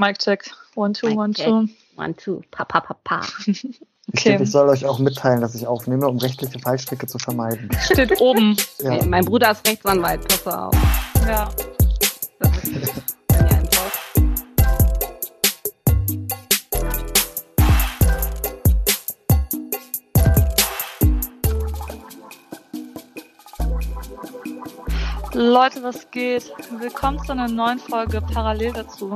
Mic check. 1, 2, 1, 2. 1, 2. Pa. Okay. Ich soll euch auch mitteilen, dass ich aufnehme, um rechtliche Fallstricke zu vermeiden. Steht oben. Ja. Hey, mein Bruder ist Rechtsanwalt, pass auf. Ja. Das ist Leute, was geht? Willkommen zu einer neuen Folge Parallel dazu.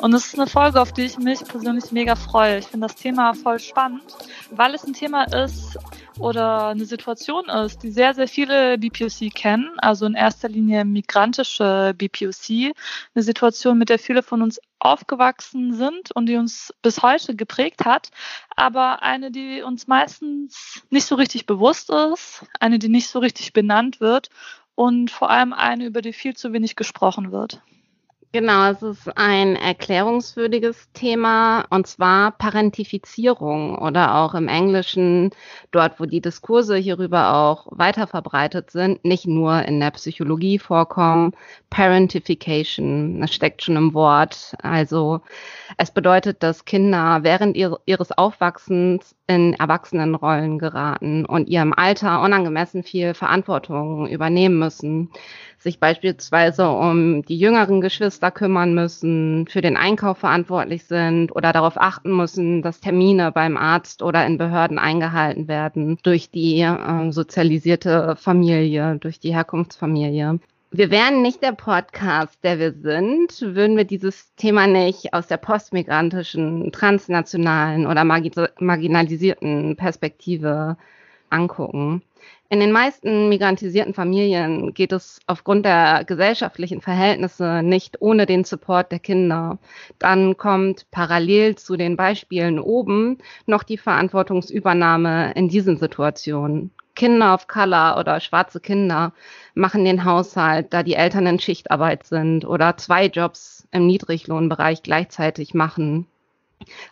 Und es ist eine Folge, auf die ich mich persönlich mega freue. Ich finde das Thema voll spannend, weil es ein Thema ist oder eine Situation ist, die sehr, sehr viele BPOC kennen. Also in erster Linie migrantische BPOC. Eine Situation, mit der viele von uns aufgewachsen sind und die uns bis heute geprägt hat, aber eine, die uns meistens nicht so richtig bewusst ist, eine, die nicht so richtig benannt wird. Und vor allem eine, über die viel zu wenig gesprochen wird. Genau, es ist ein erklärungswürdiges Thema, und zwar Parentifizierung oder auch im Englischen, dort wo die Diskurse hierüber auch weiter verbreitet sind, nicht nur in der Psychologie vorkommen, Parentification, das steckt schon im Wort. Also es bedeutet, dass Kinder während ihres Aufwachsens in Erwachsenenrollen geraten und ihrem Alter unangemessen viel Verantwortung übernehmen müssen, sich beispielsweise um die jüngeren Geschwister kümmern müssen, für den Einkauf verantwortlich sind oder darauf achten müssen, dass Termine beim Arzt oder in Behörden eingehalten werden durch die sozialisierte Familie, durch die Herkunftsfamilie. Wir wären nicht der Podcast, der wir sind, würden wir dieses Thema nicht aus der postmigrantischen, transnationalen oder marginalisierten Perspektive angucken. In den meisten migrantisierten Familien geht es aufgrund der gesellschaftlichen Verhältnisse nicht ohne den Support der Kinder. Dann kommt parallel zu den Beispielen oben noch die Verantwortungsübernahme in diesen Situationen. Kinder of Color oder schwarze Kinder machen den Haushalt, da die Eltern in Schichtarbeit sind oder 2 Jobs im Niedriglohnbereich gleichzeitig machen,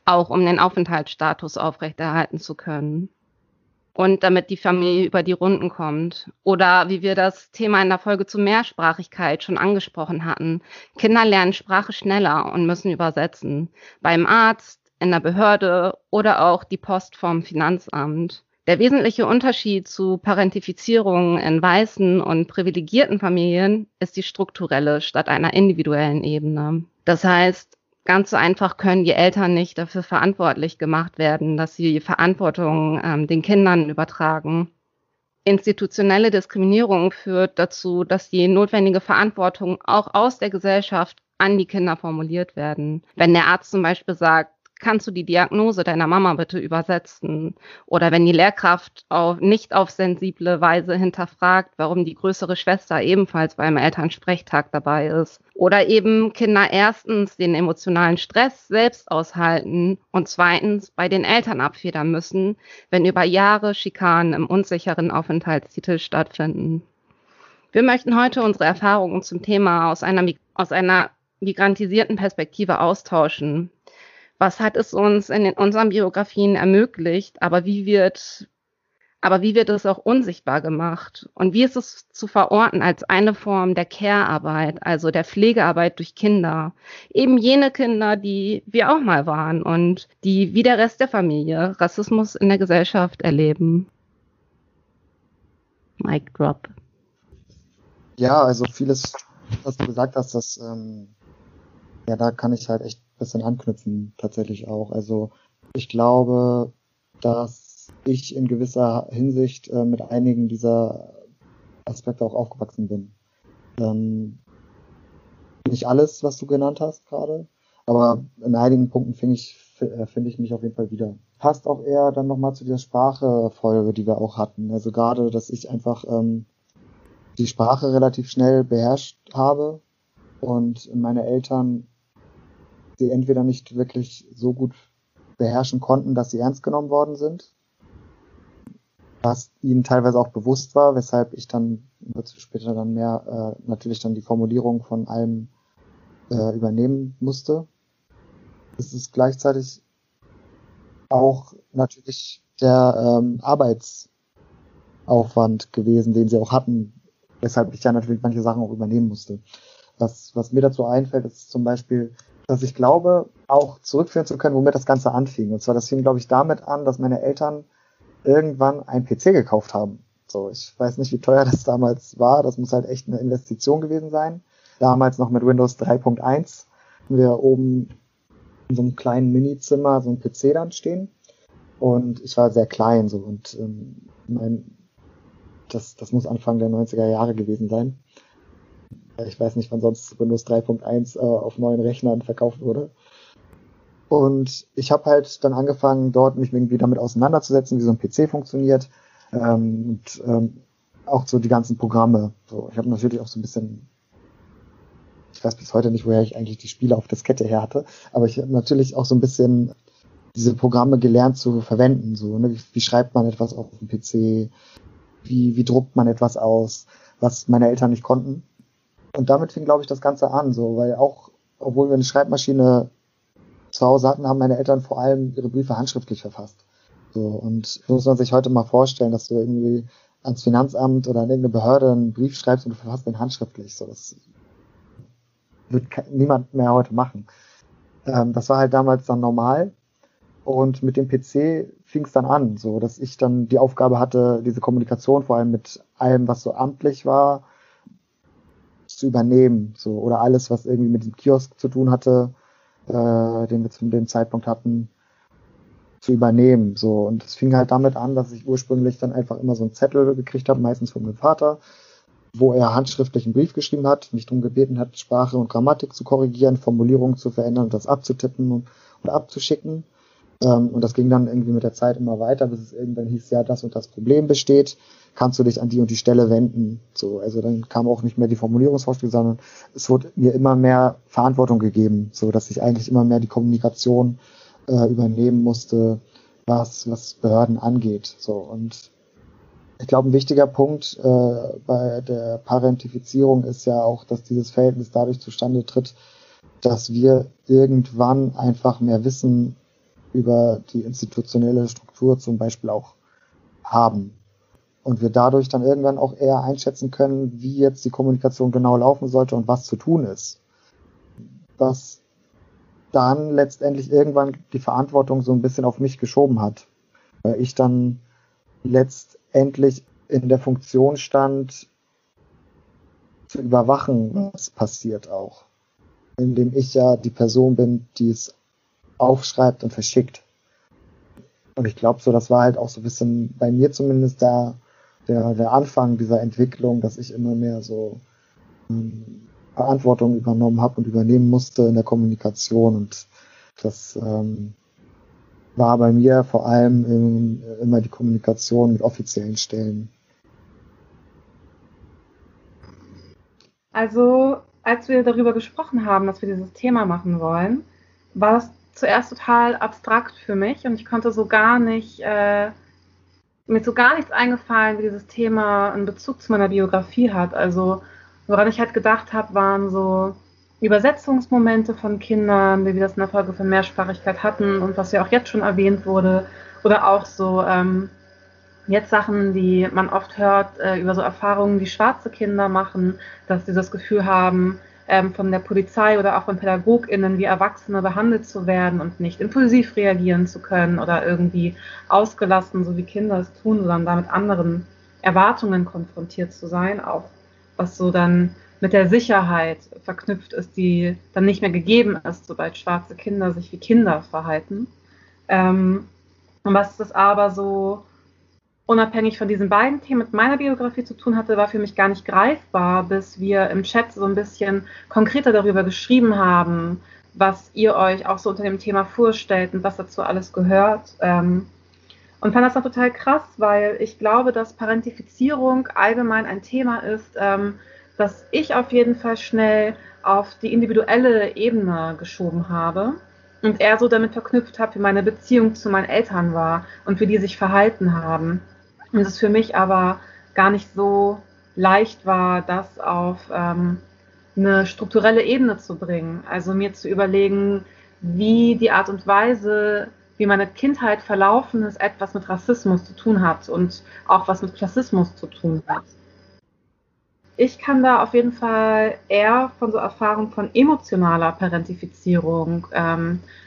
auch um den Aufenthaltsstatus aufrechterhalten zu können und damit die Familie über die Runden kommt. Oder wie wir das Thema in der Folge zu Mehrsprachigkeit schon angesprochen hatten, Kinder lernen Sprache schneller und müssen übersetzen, beim Arzt, in der Behörde oder auch die Post vom Finanzamt. Der wesentliche Unterschied zu Parentifizierung in weißen und privilegierten Familien ist die strukturelle statt einer individuellen Ebene. Das heißt, ganz so einfach können die Eltern nicht dafür verantwortlich gemacht werden, dass sie Verantwortung den Kindern übertragen. Institutionelle Diskriminierung führt dazu, dass die notwendige Verantwortung auch aus der Gesellschaft an die Kinder formuliert werden. Wenn der Arzt zum Beispiel sagt, kannst du die Diagnose deiner Mama bitte übersetzen? Oder wenn die Lehrkraft nicht auf sensible Weise hinterfragt, warum die größere Schwester ebenfalls beim Elternsprechtag dabei ist. Oder eben Kinder erstens den emotionalen Stress selbst aushalten und zweitens bei den Eltern abfedern müssen, wenn über Jahre Schikanen im unsicheren Aufenthaltstitel stattfinden. Wir möchten heute unsere Erfahrungen zum Thema aus einer migrantisierten Perspektive austauschen. Was hat es uns in unseren Biografien ermöglicht, aber wie wird es auch unsichtbar gemacht? Und wie ist es zu verorten als eine Form der Care-Arbeit, also der Pflegearbeit durch Kinder? Eben jene Kinder, die wir auch mal waren und die wie der Rest der Familie Rassismus in der Gesellschaft erleben. Mic drop. Ja, also vieles, was du gesagt hast, das ja, da kann ich halt echt ein bisschen anknüpfen, tatsächlich auch. Also ich glaube, dass ich in gewisser Hinsicht mit einigen dieser Aspekte auch aufgewachsen bin. Nicht alles, was du genannt hast gerade, aber in einigen Punkten finde ich mich auf jeden Fall wieder. Passt auch eher dann nochmal zu der Sprachefolge, die wir auch hatten. Also gerade, dass ich einfach die Sprache relativ schnell beherrscht habe und meine Eltern die entweder nicht wirklich so gut beherrschen konnten, dass sie ernst genommen worden sind, was ihnen teilweise auch bewusst war, weshalb ich dann später dann mehr natürlich dann die Formulierung von allem übernehmen musste. Es ist gleichzeitig auch natürlich der Arbeitsaufwand gewesen, den sie auch hatten, weshalb ich ja natürlich manche Sachen auch übernehmen musste. Was mir dazu einfällt, ist zum Beispiel, dass ich glaube, auch zurückführen zu können, womit das Ganze anfing. Und zwar, das fing, glaube ich, damit an, dass meine Eltern irgendwann einen PC gekauft haben. So, ich weiß nicht, wie teuer das damals war. Das muss halt echt eine Investition gewesen sein. Damals noch mit Windows 3.1 hatten wir oben in so einem kleinen Minizimmer so einen PC dann stehen. Und ich war sehr klein, so, und das muss Anfang der 90er Jahre gewesen sein. Ich weiß nicht, wann sonst Windows 3.1 auf neuen Rechnern verkauft wurde. Und ich habe halt dann angefangen, dort mich irgendwie damit auseinanderzusetzen, wie so ein PC funktioniert. Und auch so die ganzen Programme. So, ich habe natürlich auch so ein bisschen, ich weiß bis heute nicht, woher ich eigentlich die Spiele auf Diskette her hatte, aber ich habe natürlich auch so ein bisschen diese Programme gelernt zu verwenden. So, ne? Wie schreibt man etwas auf dem PC? Wie druckt man etwas aus, was meine Eltern nicht konnten? Und damit fing, glaube ich, das Ganze an, so, weil auch, obwohl wir eine Schreibmaschine zu Hause hatten, haben meine Eltern vor allem ihre Briefe handschriftlich verfasst. So, und muss man sich heute mal vorstellen, dass du irgendwie ans Finanzamt oder an irgendeine Behörde einen Brief schreibst und du verfasst den handschriftlich. So, das wird niemand mehr heute machen. Das war halt damals dann normal. Und mit dem PC fing es dann an, so, dass ich dann die Aufgabe hatte, diese Kommunikation vor allem mit allem, was so amtlich war, zu übernehmen, so, oder alles, was irgendwie mit dem Kiosk zu tun hatte, den wir zu dem Zeitpunkt hatten, zu übernehmen, so. Und es fing halt damit an, dass ich ursprünglich dann einfach immer so einen Zettel gekriegt habe, meistens von meinem Vater, wo er handschriftlich einen Brief geschrieben hat, mich darum gebeten hat, Sprache und Grammatik zu korrigieren, Formulierungen zu verändern und das abzutippen und abzuschicken. Und das ging dann irgendwie mit der Zeit immer weiter, bis es irgendwann hieß, ja, das und das Problem besteht, kannst du dich an die und die Stelle wenden. So, also dann kam auch nicht mehr die Formulierungsvorschläge, sondern es wurde mir immer mehr Verantwortung gegeben, so dass ich eigentlich immer mehr die Kommunikation übernehmen musste, was Behörden angeht. So, und ich glaube, ein wichtiger Punkt bei der Parentifizierung ist ja auch, dass dieses Verhältnis dadurch zustande tritt, dass wir irgendwann einfach mehr Wissen über die institutionelle Struktur zum Beispiel auch haben. Und wir dadurch dann irgendwann auch eher einschätzen können, wie jetzt die Kommunikation genau laufen sollte und was zu tun ist. Was dann letztendlich irgendwann die Verantwortung so ein bisschen auf mich geschoben hat. Weil ich dann letztendlich in der Funktion stand, zu überwachen, was passiert auch. Indem ich ja die Person bin, die es aufschreibt und verschickt. Und ich glaube so, das war halt auch so ein bisschen bei mir zumindest da der Anfang dieser Entwicklung, dass ich immer mehr so Verantwortung übernommen habe und übernehmen musste in der Kommunikation. Und das war bei mir vor allem immer die Kommunikation mit offiziellen Stellen. Also, als wir darüber gesprochen haben, dass wir dieses Thema machen wollen, war das zuerst total abstrakt für mich und ich konnte so gar nicht, mir so gar nichts eingefallen, wie dieses Thema einen Bezug zu meiner Biografie hat. Also woran ich halt gedacht habe, waren so Übersetzungsmomente von Kindern, wie wir das in der Folge von Mehrsprachigkeit hatten und was ja auch jetzt schon erwähnt wurde, oder auch so jetzt Sachen, die man oft hört über so Erfahrungen, die schwarze Kinder machen, dass sie das Gefühl haben, von der Polizei oder auch von PädagogInnen wie Erwachsene behandelt zu werden und nicht impulsiv reagieren zu können oder irgendwie ausgelassen, so wie Kinder es tun, sondern damit anderen Erwartungen konfrontiert zu sein, auch was so dann mit der Sicherheit verknüpft ist, die dann nicht mehr gegeben ist, sobald schwarze Kinder sich wie Kinder verhalten. Und was das aber so unabhängig von diesen beiden Themen mit meiner Biografie zu tun hatte, war für mich gar nicht greifbar, bis wir im Chat so ein bisschen konkreter darüber geschrieben haben, was ihr euch auch so unter dem Thema vorstellt und was dazu alles gehört. Und fand das auch total krass, weil ich glaube, dass Parentifizierung allgemein ein Thema ist, das ich auf jeden Fall schnell auf die individuelle Ebene geschoben habe und eher so damit verknüpft habe, wie meine Beziehung zu meinen Eltern war und wie die sich verhalten haben. Und es für mich aber gar nicht so leicht war, das auf eine strukturelle Ebene zu bringen. Also mir zu überlegen, wie die Art und Weise, wie meine Kindheit verlaufen ist, etwas mit Rassismus zu tun hat und auch was mit Klassismus zu tun hat. ich kann da auf jeden Fall eher von so Erfahrungen von emotionaler Parentifizierung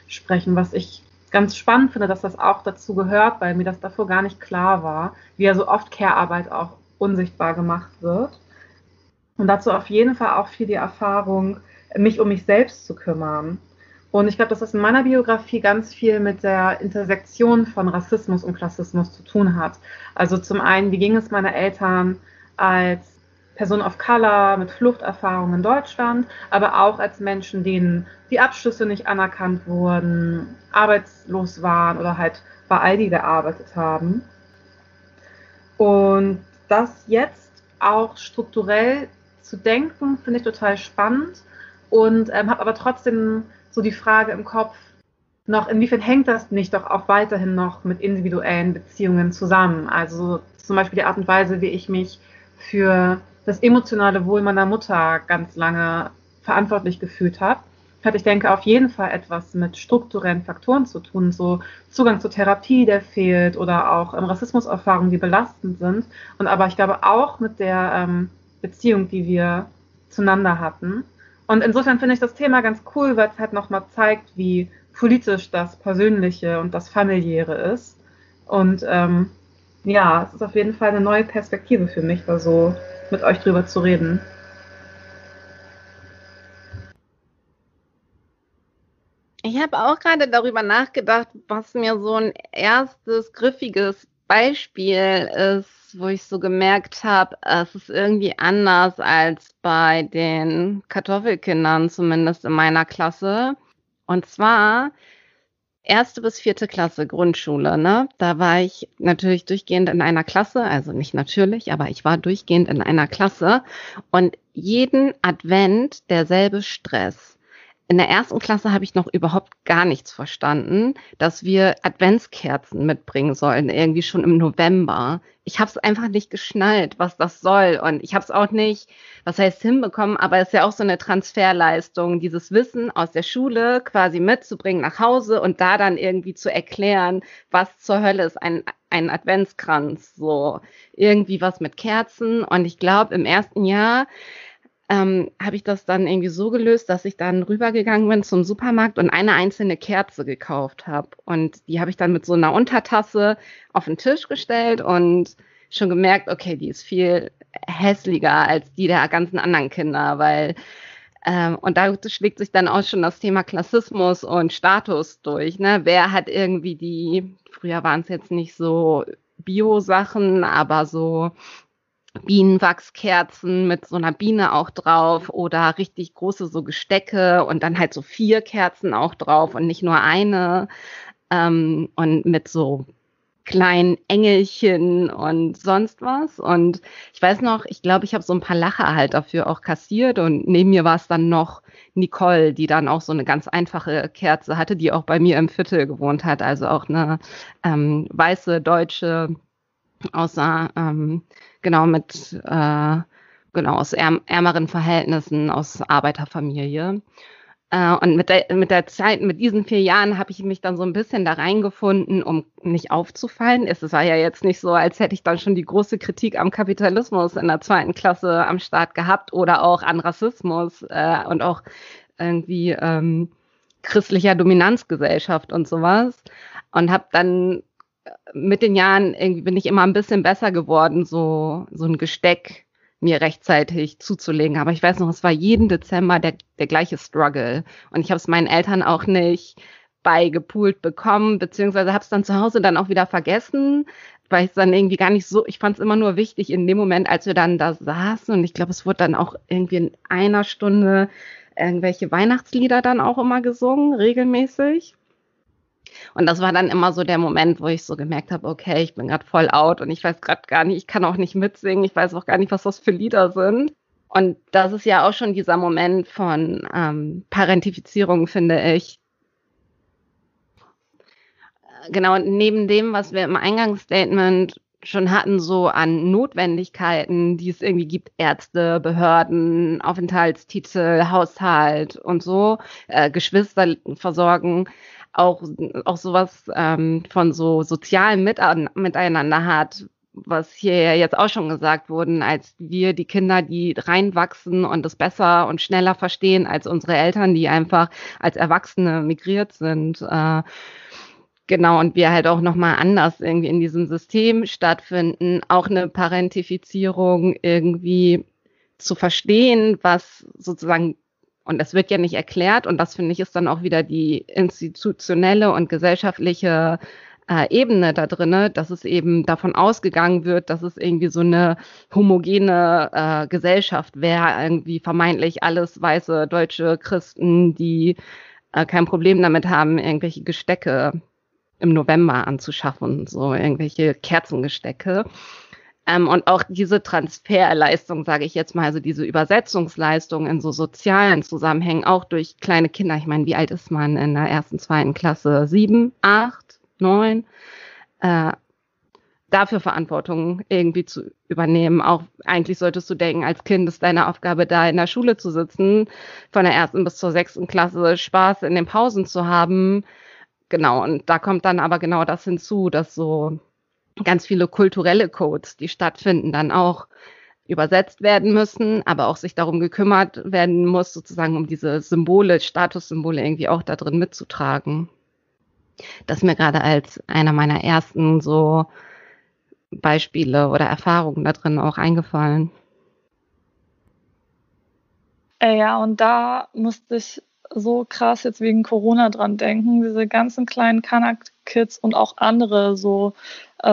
sprechen, was ich ganz spannend finde, dass das auch dazu gehört, weil mir das davor gar nicht klar war, wie ja so oft Care-Arbeit auch unsichtbar gemacht wird. Und dazu auf jeden Fall auch viel die Erfahrung, mich um mich selbst zu kümmern. Und ich glaube, dass das in meiner Biografie ganz viel mit der Intersektion von Rassismus und Klassismus zu tun hat. Also zum einen, wie ging es meinen Eltern als Person of Color mit Fluchterfahrung in Deutschland, aber auch als Menschen, denen die Abschlüsse nicht anerkannt wurden, arbeitslos waren oder halt bei Aldi gearbeitet haben. Und das jetzt auch strukturell zu denken, finde ich total spannend und habe aber trotzdem so die Frage im Kopf noch, inwiefern hängt das nicht doch auch weiterhin noch mit individuellen Beziehungen zusammen? Also zum Beispiel die Art und Weise, wie ich mich für das emotionale Wohl meiner Mutter ganz lange verantwortlich gefühlt habe, hat, ich denke, auf jeden Fall etwas mit strukturellen Faktoren zu tun, so Zugang zur Therapie, der fehlt, oder auch Rassismuserfahrungen, die belastend sind. Und aber ich glaube auch mit der Beziehung, die wir zueinander hatten. Und insofern finde ich das Thema ganz cool, weil es halt nochmal zeigt, wie politisch das Persönliche und das Familiäre ist. Und ja, es ist auf jeden Fall eine neue Perspektive für mich, da so mit euch drüber zu reden. Ich habe auch gerade darüber nachgedacht, was mir so ein erstes griffiges Beispiel ist, wo ich so gemerkt habe, es ist irgendwie anders als bei den Kartoffelkindern, zumindest in meiner Klasse. Und zwar 1. bis 4. Klasse Grundschule, ne? Da war ich natürlich durchgehend in einer Klasse, also nicht natürlich, aber ich war durchgehend in einer Klasse und jeden Advent derselbe Stress. In der 1. Klasse habe ich noch überhaupt gar nichts verstanden, dass wir Adventskerzen mitbringen sollen, irgendwie schon im November. Ich habe es einfach nicht geschnallt, was das soll. Und ich habe es auch nicht, was heißt hinbekommen, aber es ist ja auch so eine Transferleistung, dieses Wissen aus der Schule quasi mitzubringen nach Hause und da dann irgendwie zu erklären, was zur Hölle ist ein Adventskranz. So irgendwie was mit Kerzen. Und ich glaube, im ersten Jahr habe ich das dann irgendwie so gelöst, dass ich dann rübergegangen bin zum Supermarkt und eine einzelne Kerze gekauft habe. Und die habe ich dann mit so einer Untertasse auf den Tisch gestellt und schon gemerkt, okay, die ist viel hässlicher als die der ganzen anderen Kinder, weil und da schlägt sich dann auch schon das Thema Klassismus und Status durch, ne? Wer hat irgendwie die, früher waren es jetzt nicht so Bio-Sachen, aber so Bienenwachskerzen mit so einer Biene auch drauf oder richtig große so Gestecke und dann halt so 4 Kerzen auch drauf und nicht nur eine und mit so kleinen Engelchen und sonst was. Und ich weiß noch, ich glaube, ich habe so ein paar Lacher halt dafür auch kassiert und neben mir war es dann noch Nicole, die dann auch so eine ganz einfache Kerze hatte, die auch bei mir im Viertel gewohnt hat, also auch eine weiße deutsche außer, genau, mit, genau, aus ärmeren Verhältnissen, aus Arbeiterfamilie. Und mit der Zeit, mit diesen 4 Jahren habe ich mich dann so ein bisschen da reingefunden, um nicht aufzufallen. Es war ja jetzt nicht so, als hätte ich dann schon die große Kritik am Kapitalismus in der 2. Klasse am Start gehabt oder auch an Rassismus und auch irgendwie christlicher Dominanzgesellschaft und sowas. Und habe dann mit den Jahren irgendwie bin ich immer ein bisschen besser geworden, so ein Gesteck mir rechtzeitig zuzulegen. Aber ich weiß noch, es war jeden Dezember der gleiche Struggle. Und ich habe es meinen Eltern auch nicht beigepult bekommen, beziehungsweise habe es dann zu Hause dann auch wieder vergessen, weil ich es dann irgendwie gar nicht so, ich fand es immer nur wichtig in dem Moment, als wir dann da saßen. Und ich glaube, es wurde dann auch irgendwie in einer Stunde irgendwelche Weihnachtslieder dann auch immer gesungen, regelmäßig. Und das war dann immer so der Moment, wo ich so gemerkt habe, okay, ich bin gerade voll out und ich weiß gerade gar nicht, ich kann auch nicht mitsingen, ich weiß auch gar nicht, was das für Lieder sind. Und das ist ja auch schon dieser Moment von Parentifizierung, finde ich. Genau, und neben dem, was wir im Eingangsstatement schon hatten, so an Notwendigkeiten, die es irgendwie gibt, Ärzte, Behörden, Aufenthaltstitel, Haushalt und so, Geschwister versorgen, auch sowas von so sozialem Miteinander hat, was hier ja jetzt auch schon gesagt wurden, als wir die Kinder, die reinwachsen und das besser und schneller verstehen als unsere Eltern, die einfach als Erwachsene migriert sind. Genau, und wir halt auch nochmal anders irgendwie in diesem System stattfinden, auch eine Parentifizierung irgendwie zu verstehen, was sozusagen, und das wird ja nicht erklärt, und das finde ich ist dann auch wieder die institutionelle und gesellschaftliche Ebene da drinne, dass es eben davon ausgegangen wird, dass es irgendwie so eine homogene Gesellschaft wäre, irgendwie vermeintlich alles weiße deutsche Christen, die kein Problem damit haben, irgendwelche Gestecke im November anzuschaffen, so irgendwelche Kerzengestecke. Und auch diese Transferleistung, sage ich jetzt mal, also diese Übersetzungsleistung in so sozialen Zusammenhängen, auch durch kleine Kinder. Ich meine, wie alt ist man in der ersten, zweiten Klasse? 7, 8, 9? Dafür Verantwortung irgendwie zu übernehmen. Auch eigentlich solltest du denken, als Kind ist deine Aufgabe, da in der Schule zu sitzen, von der 1. bis zur 6. Klasse Spaß in den Pausen zu haben. Genau, und da kommt dann aber genau das hinzu, dass so ganz viele kulturelle Codes, die stattfinden, dann auch übersetzt werden müssen, aber auch sich darum gekümmert werden muss, sozusagen um diese Symbole, Statussymbole irgendwie auch da drin mitzutragen. Das ist mir gerade als einer meiner ersten so Beispiele oder Erfahrungen da drin auch eingefallen. Ja, und da musste ich so krass jetzt wegen Corona dran denken, diese ganzen kleinen Kanak-Kids und auch andere so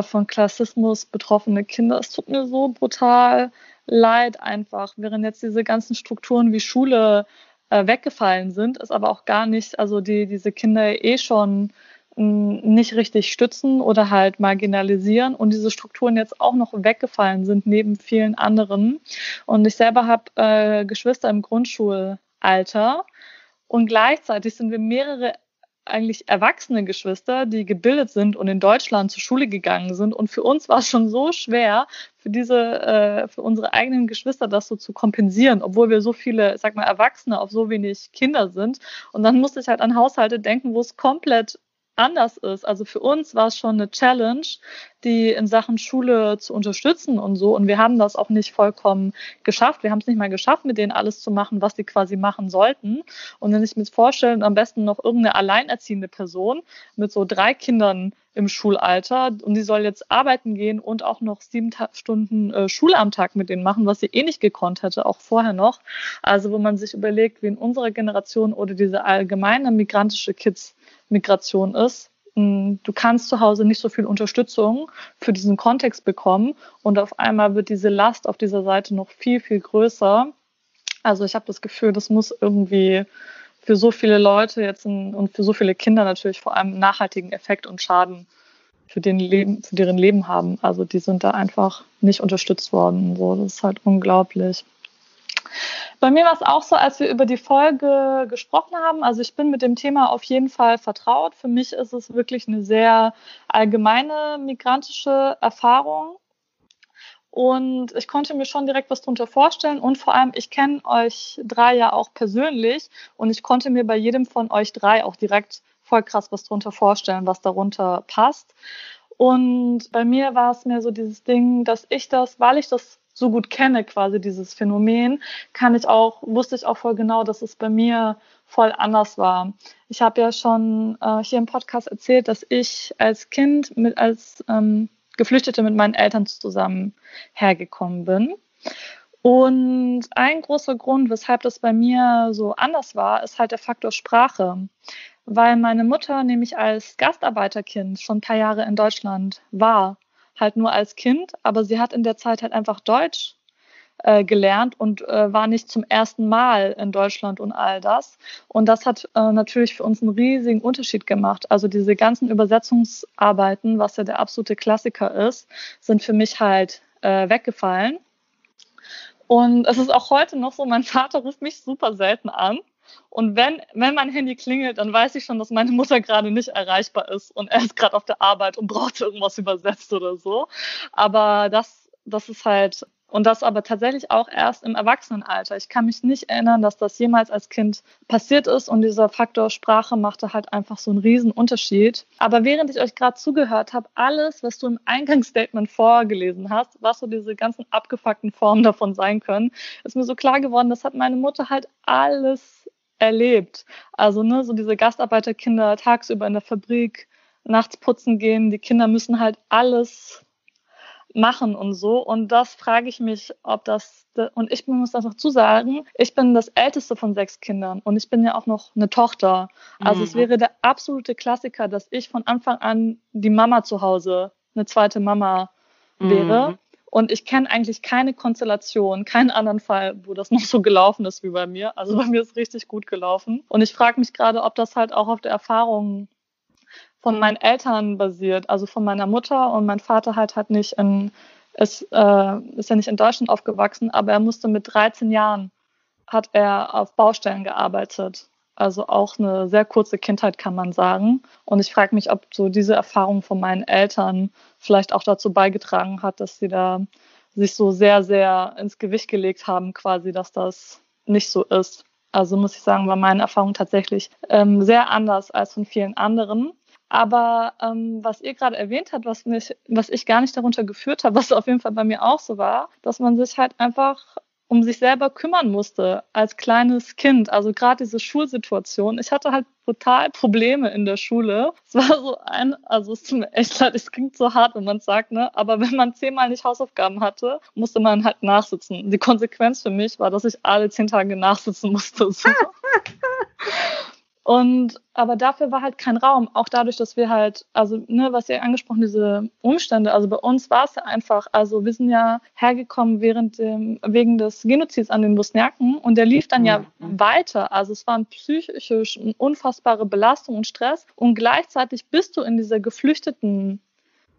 von Klassismus betroffene Kinder. Es tut mir so brutal leid einfach, während jetzt diese ganzen Strukturen wie Schule weggefallen sind, ist aber auch gar nicht, also diese Kinder schon nicht richtig stützen oder halt marginalisieren und diese Strukturen jetzt auch noch weggefallen sind neben vielen anderen. Und ich selber habe Geschwister im Grundschulalter. Und gleichzeitig sind wir mehrere eigentlich erwachsene Geschwister, die gebildet sind und in Deutschland zur Schule gegangen sind. Und für uns war es schon so schwer, für unsere eigenen Geschwister das so zu kompensieren, obwohl wir so viele, ich sag mal, Erwachsene auf so wenig Kinder sind. Und dann musste ich halt an Haushalte denken, wo es komplett anders ist. Also für uns war es schon eine Challenge, die in Sachen Schule zu unterstützen und so. Und wir haben das auch nicht vollkommen geschafft. Wir haben es nicht mal geschafft, mit denen alles zu machen, was die quasi machen sollten. Und wenn ich mir vorstelle, am besten noch irgendeine alleinerziehende Person mit so 3 Kindern im Schulalter und die soll jetzt arbeiten gehen und auch noch 7 Stunden Schule am Tag mit denen machen, was sie eh nicht gekonnt hätte, auch vorher noch. Also wo man sich überlegt, wie in unserer Generation oder diese allgemeine migrantische Kids-Migration ist, du kannst zu Hause nicht so viel Unterstützung für diesen Kontext bekommen und auf einmal wird diese Last auf dieser Seite noch viel, viel größer. Also ich habe das Gefühl, das muss irgendwie für so viele Leute jetzt und für so viele Kinder natürlich vor allem einen nachhaltigen Effekt und Schaden für deren Leben haben. Also die sind da einfach nicht unterstützt worden. So, das ist halt unglaublich. Bei mir war es auch so, als wir über die Folge gesprochen haben, also ich bin mit dem Thema auf jeden Fall vertraut. Für mich ist es wirklich eine sehr allgemeine migrantische Erfahrung. Und ich konnte mir schon direkt was drunter vorstellen und vor allem, ich kenne euch 3 ja auch persönlich und ich konnte mir bei jedem von euch 3 auch direkt voll krass was drunter vorstellen, was darunter passt. Und bei mir war es mehr so dieses Ding, dass weil ich das so gut kenne, quasi dieses Phänomen, wusste ich auch voll genau, dass es bei mir voll anders war. Ich habe ja schon hier im Podcast erzählt, dass ich als Kind als Geflüchtete mit meinen Eltern zusammen hergekommen bin. Und ein großer Grund, weshalb das bei mir so anders war, ist halt der Faktor Sprache. Weil meine Mutter nämlich als Gastarbeiterkind schon ein paar Jahre in Deutschland war. Halt nur als Kind, aber sie hat in der Zeit halt einfach Deutsch gelernt und war nicht zum ersten Mal in Deutschland und all das. Und das hat natürlich für uns einen riesigen Unterschied gemacht. Also diese ganzen Übersetzungsarbeiten, was ja der absolute Klassiker ist, sind für mich halt weggefallen. Und es ist auch heute noch so, mein Vater ruft mich super selten an. Und wenn mein Handy klingelt, dann weiß ich schon, dass meine Mutter gerade nicht erreichbar ist und er ist gerade auf der Arbeit und braucht irgendwas übersetzt oder so. Aber das ist halt Und das aber tatsächlich auch erst im Erwachsenenalter. Ich kann mich nicht erinnern, dass das jemals als Kind passiert ist. Und dieser Faktor Sprache machte halt einfach so einen riesen Unterschied. Aber während ich euch gerade zugehört habe, alles, was du im Eingangsstatement vorgelesen hast, was so diese ganzen abgefuckten Formen davon sein können, ist mir so klar geworden, das hat meine Mutter halt alles erlebt. Also ne, so diese Gastarbeiterkinder tagsüber in der Fabrik, nachts putzen gehen, die Kinder müssen halt alles machen und so. Und das frage ich mich, ob das, und ich muss das noch zusagen, ich bin das älteste von 6 Kindern und ich bin ja auch noch eine Tochter. Also es wäre der absolute Klassiker, dass ich von Anfang an die Mama zu Hause, eine zweite Mama wäre. Und ich kenne eigentlich keine Konstellation, keinen anderen Fall, wo das noch so gelaufen ist wie bei mir. Also bei mir ist richtig gut gelaufen. Und ich frage mich gerade, ob das halt auch auf der Erfahrung von meinen Eltern basiert, also von meiner Mutter, und mein Vater halt hat nicht ist ja nicht in Deutschland aufgewachsen, aber er musste mit 13 Jahren, hat er auf Baustellen gearbeitet. Also auch eine sehr kurze Kindheit, kann man sagen. Und ich frage mich, ob so diese Erfahrung von meinen Eltern vielleicht auch dazu beigetragen hat, dass sie da sich so sehr, sehr ins Gewicht gelegt haben, quasi, dass das nicht so ist. Also muss ich sagen, war meine Erfahrung tatsächlich sehr anders als von vielen anderen. Aber was ihr gerade erwähnt habt, was ich gar nicht darunter geführt habe, was auf jeden Fall bei mir auch so war, dass man sich halt einfach um sich selber kümmern musste als kleines Kind. Also gerade diese Schulsituation. Ich hatte halt brutal Probleme in der Schule. Es war so es tut mir echt leid, es klingt so hart, wenn man es sagt, ne? Aber wenn man 10-mal nicht Hausaufgaben hatte, musste man halt nachsitzen. Die Konsequenz für mich war, dass ich alle 10 Tage nachsitzen musste. So. Und, aber dafür war halt kein Raum, auch dadurch, dass wir halt, also, ne, was ihr angesprochen, diese Umstände, also bei uns war es ja einfach, also wir sind ja hergekommen wegen des Genozids an den Bosniaken, und der lief dann ja weiter, also es waren psychisch unfassbare Belastung und Stress, und gleichzeitig bist du in dieser geflüchteten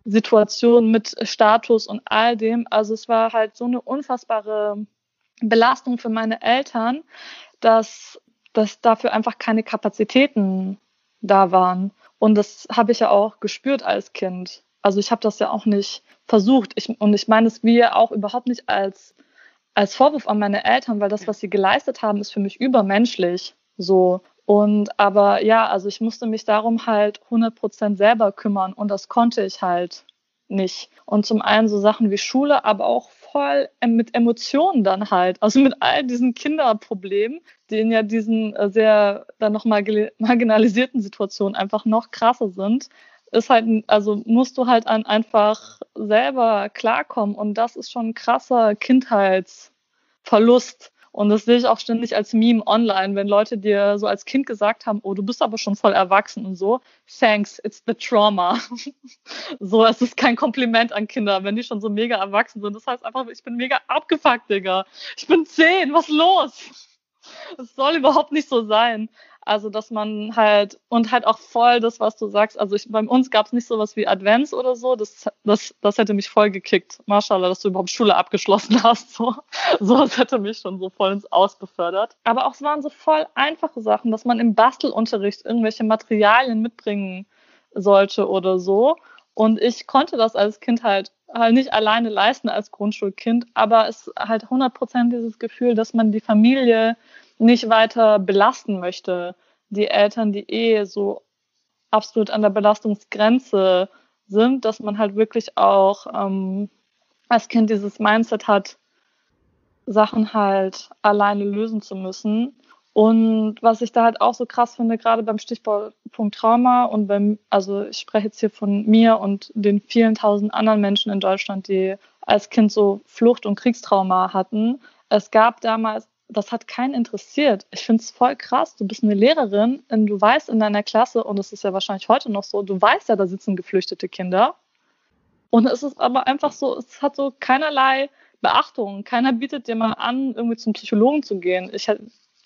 Situation mit Status und all dem, also es war halt so eine unfassbare Belastung für meine Eltern, dass dafür einfach keine Kapazitäten da waren. Und das habe ich ja auch gespürt als Kind. Also ich habe das ja auch nicht versucht. Und ich meine es mir auch überhaupt nicht als Vorwurf an meine Eltern, weil das, was sie geleistet haben, ist für mich übermenschlich. So. Und aber ja, also ich musste mich darum halt 100% selber kümmern, und das konnte ich halt nicht. Und zum einen so Sachen wie Schule, aber auch voll mit Emotionen dann halt, also mit all diesen Kinderproblemen, die in ja diesen sehr dann noch marginalisierten Situationen einfach noch krasser sind, ist halt, also musst du halt einfach selber klarkommen, und das ist schon ein krasser Kindheitsverlust. Und das sehe ich auch ständig als Meme online, wenn Leute dir so als Kind gesagt haben, oh, du bist aber schon voll erwachsen und so. Thanks, it's the trauma. So, es ist kein Kompliment an Kinder, wenn die schon so mega erwachsen sind. Das heißt einfach, ich bin mega abgefuckt, Digga. Ich bin 10, was los? Das soll überhaupt nicht so sein. Also, dass man halt, und halt auch voll das, was du sagst. Also, bei uns gab es nicht sowas wie Advents oder so. Das hätte mich voll gekickt. Mashallah, dass du überhaupt Schule abgeschlossen hast. Sowas hätte mich schon so voll ins Aus befördert. Aber auch es waren so voll einfache Sachen, dass man im Bastelunterricht irgendwelche Materialien mitbringen sollte oder so. Und ich konnte das als Kind halt nicht alleine leisten als Grundschulkind. Aber es ist halt 100% dieses Gefühl, dass man die Familie nicht weiter belasten möchte. Die Eltern, die so absolut an der Belastungsgrenze sind, dass man halt wirklich auch als Kind dieses Mindset hat, Sachen halt alleine lösen zu müssen. Und was ich da halt auch so krass finde, gerade beim Stichpunkt Trauma und also ich spreche jetzt hier von mir und den vielen tausend anderen Menschen in Deutschland, die als Kind so Flucht- und Kriegstrauma hatten. Es gab damals, das hat keinen interessiert. Ich finde es voll krass. Du bist eine Lehrerin und du weißt in deiner Klasse, und das ist ja wahrscheinlich heute noch so, du weißt ja, da sitzen geflüchtete Kinder. Und es ist aber einfach so, es hat so keinerlei Beachtung. Keiner bietet dir mal an, irgendwie zum Psychologen zu gehen.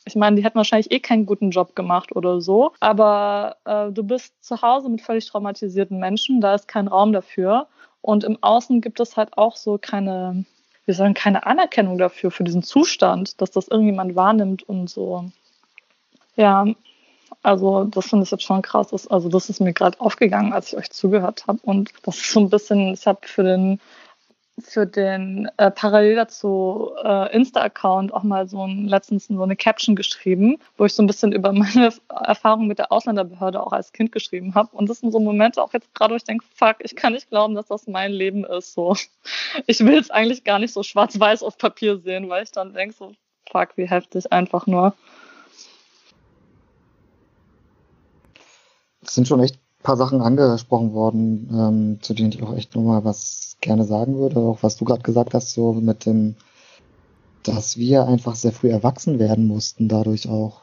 Ich meine, die hätten wahrscheinlich keinen guten Job gemacht oder so. Aber du bist zu Hause mit völlig traumatisierten Menschen. Da ist kein Raum dafür. Und im Außen gibt es halt auch so keine Anerkennung dafür, für diesen Zustand, dass das irgendjemand wahrnimmt und so. Ja, also das finde ich jetzt schon krass. Also das ist mir gerade aufgegangen, als ich euch zugehört habe. Und das ist so ein bisschen, ich habe für den für den Parallel dazu Insta-Account auch mal letztens so eine Caption geschrieben, wo ich so ein bisschen über meine Erfahrung mit der Ausländerbehörde auch als Kind geschrieben habe. Und das sind so Momente auch jetzt gerade, wo ich denke, fuck, ich kann nicht glauben, dass das mein Leben ist. So. Ich will es eigentlich gar nicht so schwarz-weiß auf Papier sehen, weil ich dann denke so, fuck, wie heftig einfach nur. Es sind schon echt ein paar Sachen angesprochen worden, zu denen ich auch echt nochmal was gerne sagen würde. Auch was du gerade gesagt hast, so mit dem, dass wir einfach sehr früh erwachsen werden mussten dadurch auch.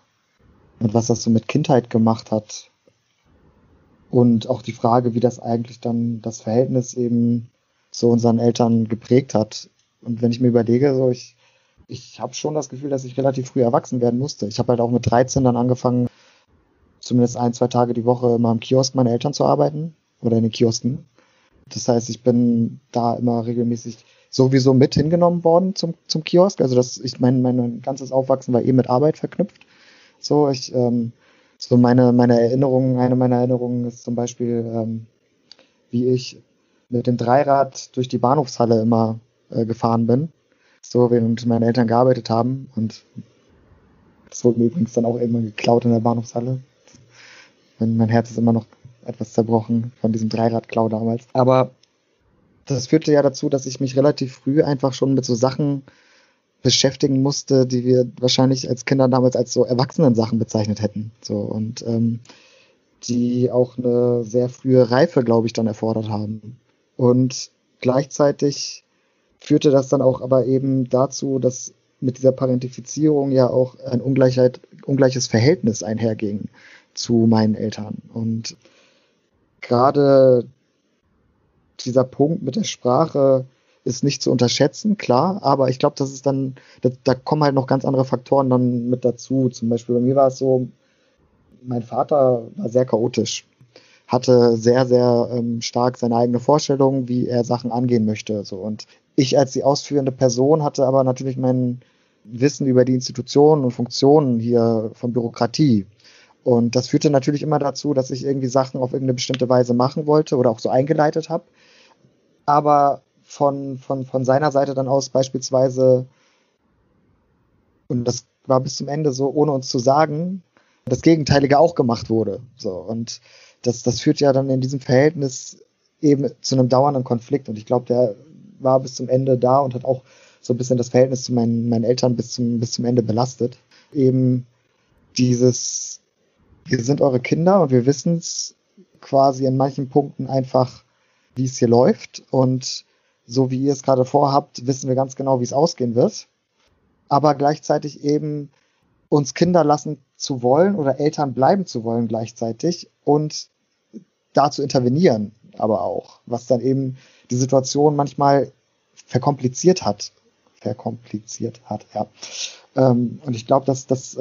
Und was das so mit Kindheit gemacht hat. Und auch die Frage, wie das eigentlich dann das Verhältnis eben zu unseren Eltern geprägt hat. Und wenn ich mir überlege, so ich habe schon das Gefühl, dass ich relativ früh erwachsen werden musste. Ich habe halt auch mit 13 dann angefangen, zumindest 1-2 Tage die Woche immer im Kiosk meiner Eltern zu arbeiten oder in den Kiosken. Das heißt, ich bin da immer regelmäßig sowieso mit hingenommen worden zum Kiosk. Also das, ich meine, mein ganzes Aufwachsen war eh mit Arbeit verknüpft. So, eine meiner Erinnerungen ist zum Beispiel, wie ich mit dem Dreirad durch die Bahnhofshalle immer gefahren bin. So, während meine Eltern gearbeitet haben, und das wurde mir übrigens dann auch irgendwann geklaut in der Bahnhofshalle. Mein Herz ist immer noch etwas zerbrochen von diesem Dreirad-Klau damals. Aber das führte ja dazu, dass ich mich relativ früh einfach schon mit so Sachen beschäftigen musste, die wir wahrscheinlich als Kinder damals als so Erwachsenen-Sachen bezeichnet hätten. So, und die auch eine sehr frühe Reife, glaube ich, dann erfordert haben. Und gleichzeitig führte das dann auch aber eben dazu, dass mit dieser Parentifizierung ja auch ein ungleiches Verhältnis einherging zu meinen Eltern. Und gerade dieser Punkt mit der Sprache ist nicht zu unterschätzen, klar, aber ich glaube, das ist dann, da kommen halt noch ganz andere Faktoren dann mit dazu. Zum Beispiel bei mir war es so, mein Vater war sehr chaotisch, hatte sehr, sehr stark seine eigene Vorstellung, wie er Sachen angehen möchte. So. Und ich als die ausführende Person hatte aber natürlich mein Wissen über die Institutionen und Funktionen hier von Bürokratie. Und das führte natürlich immer dazu, dass ich irgendwie Sachen auf irgendeine bestimmte Weise machen wollte oder auch so eingeleitet habe. Aber von seiner Seite dann aus beispielsweise, und das war bis zum Ende so, ohne uns zu sagen, das Gegenteilige auch gemacht wurde. So, und das führt ja dann in diesem Verhältnis eben zu einem dauernden Konflikt. Und ich glaube, der war bis zum Ende da und hat auch so ein bisschen das Verhältnis zu meinen Eltern bis zum Ende belastet. Eben dieses, wir sind eure Kinder und wir wissen es quasi in manchen Punkten einfach, wie es hier läuft. Und so wie ihr es gerade vorhabt, wissen wir ganz genau, wie es ausgehen wird. Aber gleichzeitig eben uns Kinder lassen zu wollen oder Eltern bleiben zu wollen gleichzeitig und dazu intervenieren aber auch, was dann eben die Situation manchmal verkompliziert hat, ja. Und ich glaube, dass das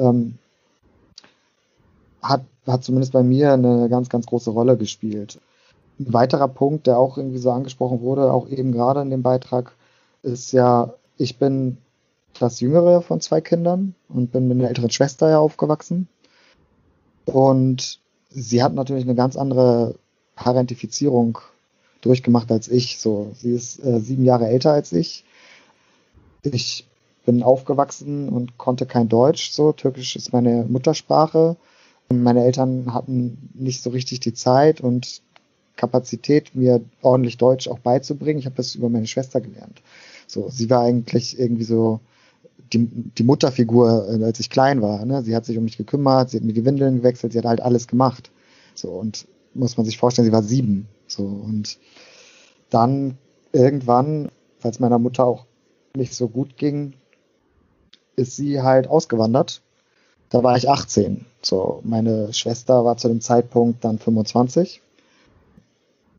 hat zumindest bei mir eine ganz, ganz große Rolle gespielt. Ein weiterer Punkt, der auch irgendwie so angesprochen wurde, auch eben gerade in dem Beitrag, ist ja, ich bin das Jüngere von 2 Kindern und bin mit einer älteren Schwester ja aufgewachsen. Und sie hat natürlich eine ganz andere Parentifizierung durchgemacht als ich. So, sie ist 7 Jahre älter als ich. Ich bin aufgewachsen und konnte kein Deutsch. So, Türkisch ist meine Muttersprache. Meine Eltern hatten nicht so richtig die Zeit und Kapazität, mir ordentlich Deutsch auch beizubringen. Ich habe das über meine Schwester gelernt. So, sie war eigentlich irgendwie so die Mutterfigur, als ich klein war. Ne? Sie hat sich um mich gekümmert, sie hat mir die Windeln gewechselt, sie hat halt alles gemacht. So, und muss man sich vorstellen, sie war 7. So, und dann irgendwann, weil es meiner Mutter auch nicht so gut ging, ist sie halt ausgewandert. Da war ich 18. So, meine Schwester war zu dem Zeitpunkt dann 25.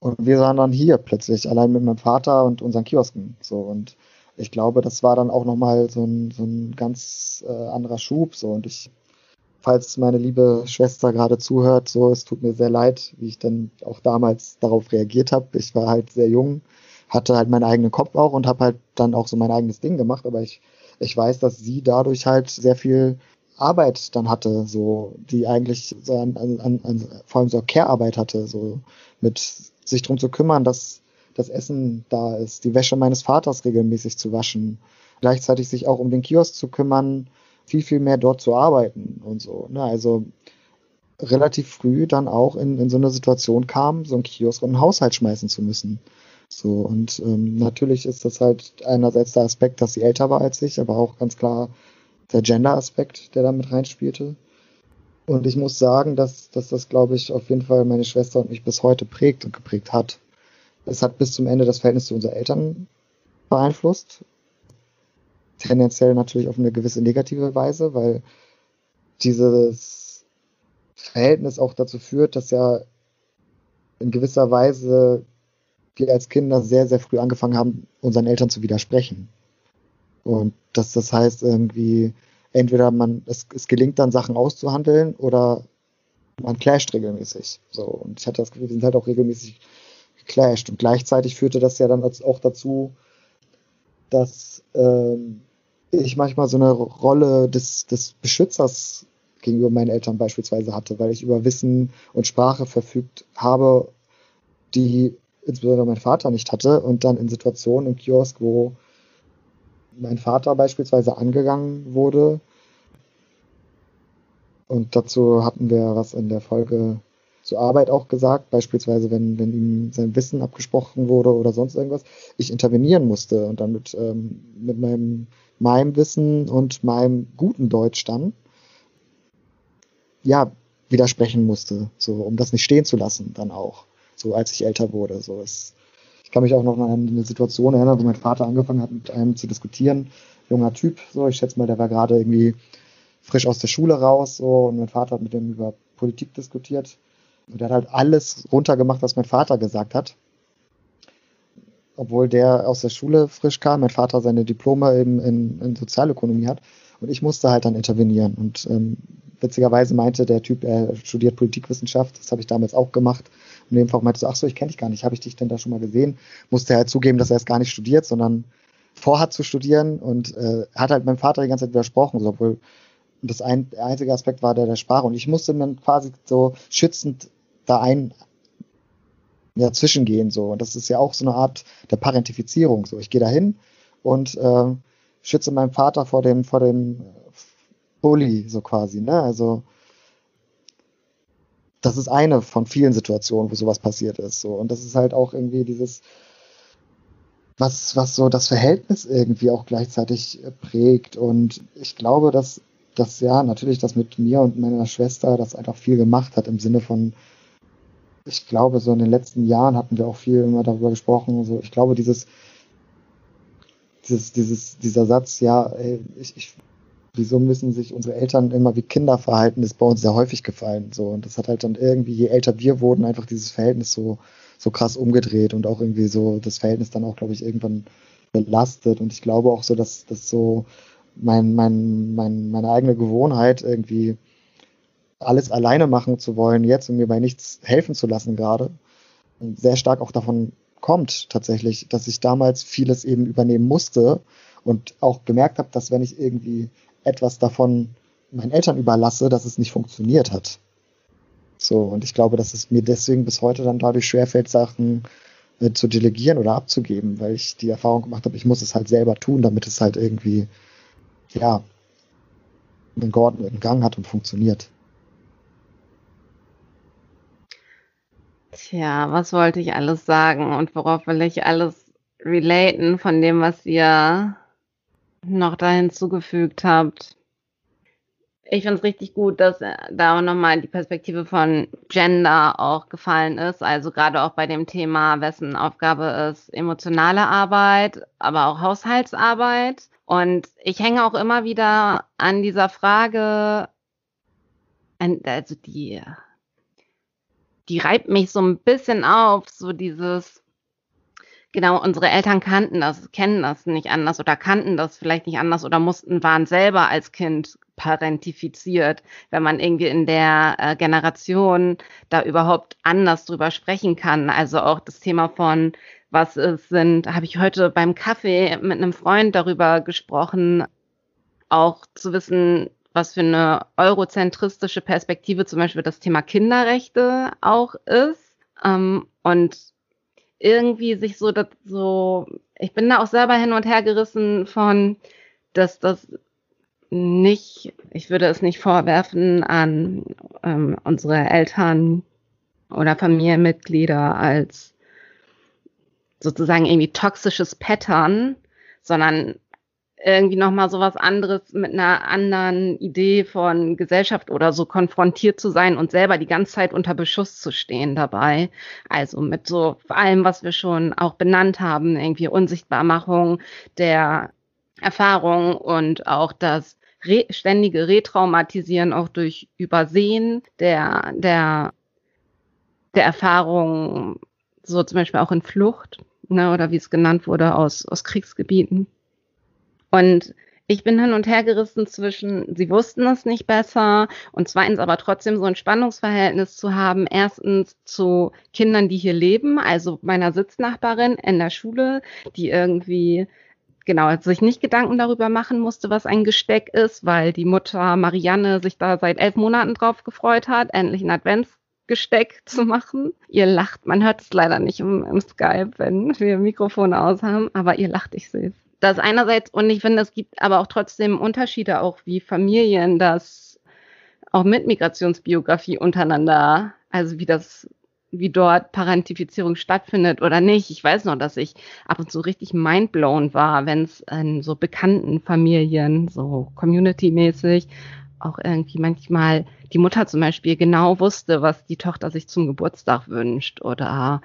Und wir waren dann hier plötzlich, allein mit meinem Vater und unseren Kiosken. So, und ich glaube, das war dann auch nochmal so ein ganz anderer Schub. So, und falls meine liebe Schwester gerade zuhört, so, es tut mir sehr leid, wie ich dann auch damals darauf reagiert habe. Ich war halt sehr jung, hatte halt meinen eigenen Kopf auch und habe halt dann auch so mein eigenes Ding gemacht. Aber ich weiß, dass sie dadurch halt sehr viel Arbeit dann hatte, so, die eigentlich so vor allem so Care-Arbeit hatte, so, mit sich drum zu kümmern, dass das Essen da ist, die Wäsche meines Vaters regelmäßig zu waschen, gleichzeitig sich auch um den Kiosk zu kümmern, viel, viel mehr dort zu arbeiten und so. Ne? Also relativ früh dann auch in so eine Situation kam, so einen Kiosk und einen Haushalt schmeißen zu müssen. So, und natürlich ist das halt einerseits der Aspekt, dass sie älter war als ich, aber auch ganz klar der Gender-Aspekt, der da mit reinspielte. Und ich muss sagen, dass das, glaube ich, auf jeden Fall meine Schwester und mich bis heute prägt und geprägt hat. Es hat bis zum Ende das Verhältnis zu unseren Eltern beeinflusst. Tendenziell natürlich auf eine gewisse negative Weise, weil dieses Verhältnis auch dazu führt, dass ja in gewisser Weise wir als Kinder sehr, sehr früh angefangen haben, unseren Eltern zu widersprechen. Und dass das heißt irgendwie, entweder es gelingt dann, Sachen auszuhandeln, oder man clasht regelmäßig. So, und ich hatte das Gefühl, wir sind halt auch regelmäßig geclasht. Und gleichzeitig führte das ja dann auch dazu, dass ich manchmal so eine Rolle des Beschützers gegenüber meinen Eltern beispielsweise hatte, weil ich über Wissen und Sprache verfügt habe, die insbesondere mein Vater nicht hatte, und dann in Situationen im Kiosk, wo mein Vater beispielsweise angegangen wurde, und dazu hatten wir was in der Folge zur Arbeit auch gesagt, beispielsweise wenn ihm sein Wissen abgesprochen wurde oder sonst irgendwas, ich intervenieren musste und dann mit meinem Wissen und meinem guten Deutsch dann ja widersprechen musste, so, um das nicht stehen zu lassen dann auch, so als ich älter wurde. So ist Ich kann mich auch noch an eine Situation erinnern, wo mein Vater angefangen hat, mit einem zu diskutieren. Junger Typ, so, ich schätze mal, der war gerade irgendwie frisch aus der Schule raus, so, und mein Vater hat mit dem über Politik diskutiert. Und der hat halt alles runtergemacht, was mein Vater gesagt hat. Obwohl der aus der Schule frisch kam, mein Vater seine Diplome eben in Sozialökonomie hat. Und ich musste halt dann intervenieren. Und witzigerweise meinte der Typ, er studiert Politikwissenschaft, das habe ich damals auch gemacht. In dem Fall meinte so, ach so, ich kenne dich gar nicht, habe ich dich denn da schon mal gesehen? Musste er halt zugeben, dass er es gar nicht studiert, sondern vorhat zu studieren, und hat halt meinem Vater die ganze Zeit widersprochen, so, obwohl das der einzige Aspekt war der Sprache, und ich musste dann quasi so schützend da dazwischen gehen, so, und das ist ja auch so eine Art der Parentifizierung, so, ich gehe da hin und schütze meinen Vater vor dem Bully, so quasi, ne, also das ist eine von vielen Situationen, wo sowas passiert ist. So. Und das ist halt auch irgendwie dieses, was so das Verhältnis irgendwie auch gleichzeitig prägt. Und ich glaube, dass ja natürlich das mit mir und meiner Schwester das einfach viel gemacht hat, im Sinne von, ich glaube, so in den letzten Jahren hatten wir auch viel immer darüber gesprochen. So. Ich glaube, dieser Satz, ja, ey, wieso müssen sich unsere Eltern immer wie Kinder verhalten, ist bei uns sehr häufig gefallen. So. Und das hat halt dann irgendwie, je älter wir wurden, einfach dieses Verhältnis so krass umgedreht und auch irgendwie so das Verhältnis dann auch, glaube ich, irgendwann belastet. Und ich glaube auch so, dass so meine eigene Gewohnheit, irgendwie alles alleine machen zu wollen jetzt und mir bei nichts helfen zu lassen gerade, sehr stark auch davon kommt tatsächlich, dass ich damals vieles eben übernehmen musste und auch gemerkt habe, dass wenn ich irgendwie etwas davon meinen Eltern überlasse, dass es nicht funktioniert hat. So, und ich glaube, dass es mir deswegen bis heute dann dadurch schwerfällt, Sachen zu delegieren oder abzugeben, weil ich die Erfahrung gemacht habe, ich muss es halt selber tun, damit es halt irgendwie, ja, einen geordneten Gang hat und funktioniert. Tja, was wollte ich alles sagen und worauf will ich alles relaten von dem, was ihr noch da hinzugefügt habt. Ich finde es richtig gut, dass da auch nochmal die Perspektive von Gender auch gefallen ist. Also gerade auch bei dem Thema, wessen Aufgabe ist emotionale Arbeit, aber auch Haushaltsarbeit. Und ich hänge auch immer wieder an dieser Frage, also die reibt mich so ein bisschen auf, so dieses, genau, unsere Eltern kennen das nicht anders oder kannten das vielleicht nicht anders oder waren selber als Kind parentifiziert, wenn man irgendwie in der Generation da überhaupt anders drüber sprechen kann. Also auch das Thema von, habe ich heute beim Kaffee mit einem Freund darüber gesprochen, auch zu wissen, was für eine eurozentristische Perspektive zum Beispiel das Thema Kinderrechte auch ist. Und irgendwie sich so, ich bin da auch selber hin und her gerissen von, dass das nicht, ich würde es nicht vorwerfen an unsere Eltern oder Familienmitglieder als sozusagen irgendwie toxisches Pattern, sondern irgendwie nochmal sowas anderes mit einer anderen Idee von Gesellschaft oder so konfrontiert zu sein und selber die ganze Zeit unter Beschuss zu stehen dabei. Also mit so allem, was wir schon auch benannt haben, irgendwie Unsichtbarmachung der Erfahrung und auch das ständige Retraumatisieren auch durch Übersehen der Erfahrung, so zum Beispiel auch in Flucht, ne, oder wie es genannt wurde, aus Kriegsgebieten. Und ich bin hin und her gerissen zwischen, sie wussten es nicht besser und zweitens aber trotzdem so ein Spannungsverhältnis zu haben. Erstens zu Kindern, die hier leben, also meiner Sitznachbarin in der Schule, die irgendwie, genau, sich nicht Gedanken darüber machen musste, was ein Gesteck ist, weil die Mutter Marianne sich da seit 11 Monaten drauf gefreut hat, endlich ein Adventsgesteck zu machen. Ihr lacht, man hört es leider nicht im Skype, wenn wir Mikrofone aus haben, aber ihr lacht, ich sehe es. Das einerseits, und ich finde, es gibt aber auch trotzdem Unterschiede, auch wie Familien das auch mit Migrationsbiografie untereinander, also wie dort Parentifizierung stattfindet oder nicht. Ich weiß noch, dass ich ab und zu richtig mindblown war, wenn es in so bekannten Familien, so community-mäßig, auch irgendwie manchmal die Mutter zum Beispiel genau wusste, was die Tochter sich zum Geburtstag wünscht oder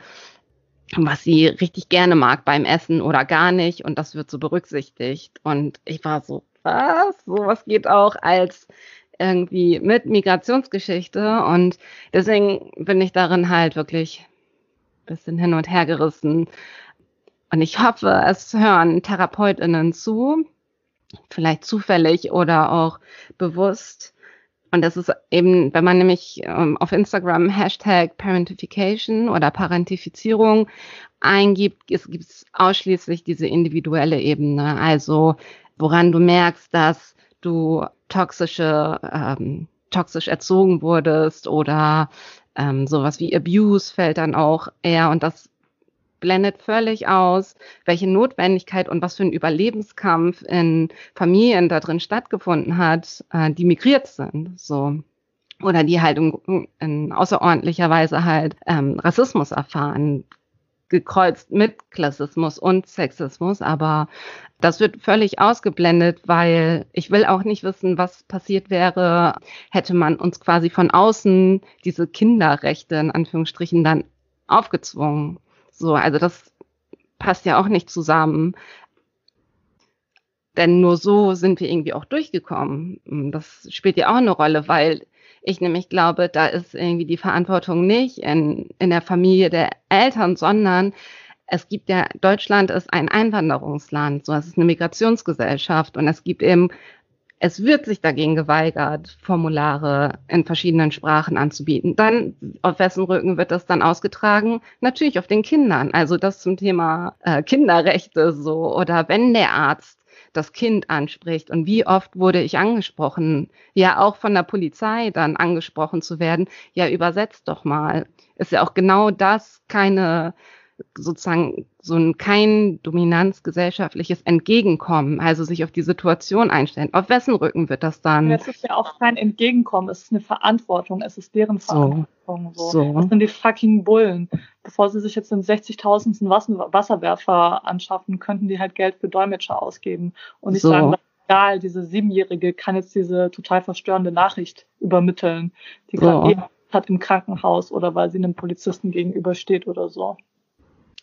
was sie richtig gerne mag beim Essen oder gar nicht, und das wird so berücksichtigt. Und ich war so, was? Sowas geht auch als irgendwie mit Migrationsgeschichte, und deswegen bin ich darin halt wirklich ein bisschen hin und her gerissen. Und ich hoffe, es hören TherapeutInnen zu, vielleicht zufällig oder auch bewusst. Und das ist eben, wenn man nämlich auf Instagram #Parentification oder Parentifizierung eingibt, gibt's ausschließlich diese individuelle Ebene. Also woran du merkst, dass du toxisch erzogen wurdest oder sowas wie Abuse fällt dann auch eher, und das blendet völlig aus, welche Notwendigkeit und was für ein Überlebenskampf in Familien da drin stattgefunden hat, die migriert sind, so. Oder die halt in außerordentlicher Weise halt Rassismus erfahren, gekreuzt mit Klassismus und Sexismus, aber das wird völlig ausgeblendet, weil ich will auch nicht wissen, was passiert wäre, hätte man uns quasi von außen diese Kinderrechte in Anführungsstrichen dann aufgezwungen. So, also das passt ja auch nicht zusammen, denn nur so sind wir irgendwie auch durchgekommen. Das spielt ja auch eine Rolle, weil ich nämlich glaube, da ist irgendwie die Verantwortung nicht in der Familie der Eltern, sondern es gibt ja, Deutschland ist ein Einwanderungsland, so, es ist eine Migrationsgesellschaft, und es gibt eben, es wird sich dagegen geweigert, Formulare in verschiedenen Sprachen anzubieten. Dann, auf wessen Rücken wird das dann ausgetragen? Natürlich auf den Kindern. Also das zum Thema Kinderrechte, so. Oder wenn der Arzt das Kind anspricht. Und wie oft wurde ich angesprochen? Ja, auch von der Polizei dann angesprochen zu werden. Ja, übersetzt doch mal. Ist ja auch genau das, keine, sozusagen kein dominanzgesellschaftliches Entgegenkommen, also sich auf die Situation einstellen. Auf wessen Rücken wird das dann? Es ist ja auch kein Entgegenkommen, es ist eine Verantwortung, es ist deren Verantwortung. So. Das sind die fucking Bullen. Bevor sie sich jetzt den 60.000. Wasserwerfer anschaffen, könnten die halt Geld für Dolmetscher ausgeben. Und ich sage, egal, diese 7-Jährige kann jetzt diese total verstörende Nachricht übermitteln, die gerade eben hat im Krankenhaus oder weil sie einem Polizisten gegenübersteht oder so.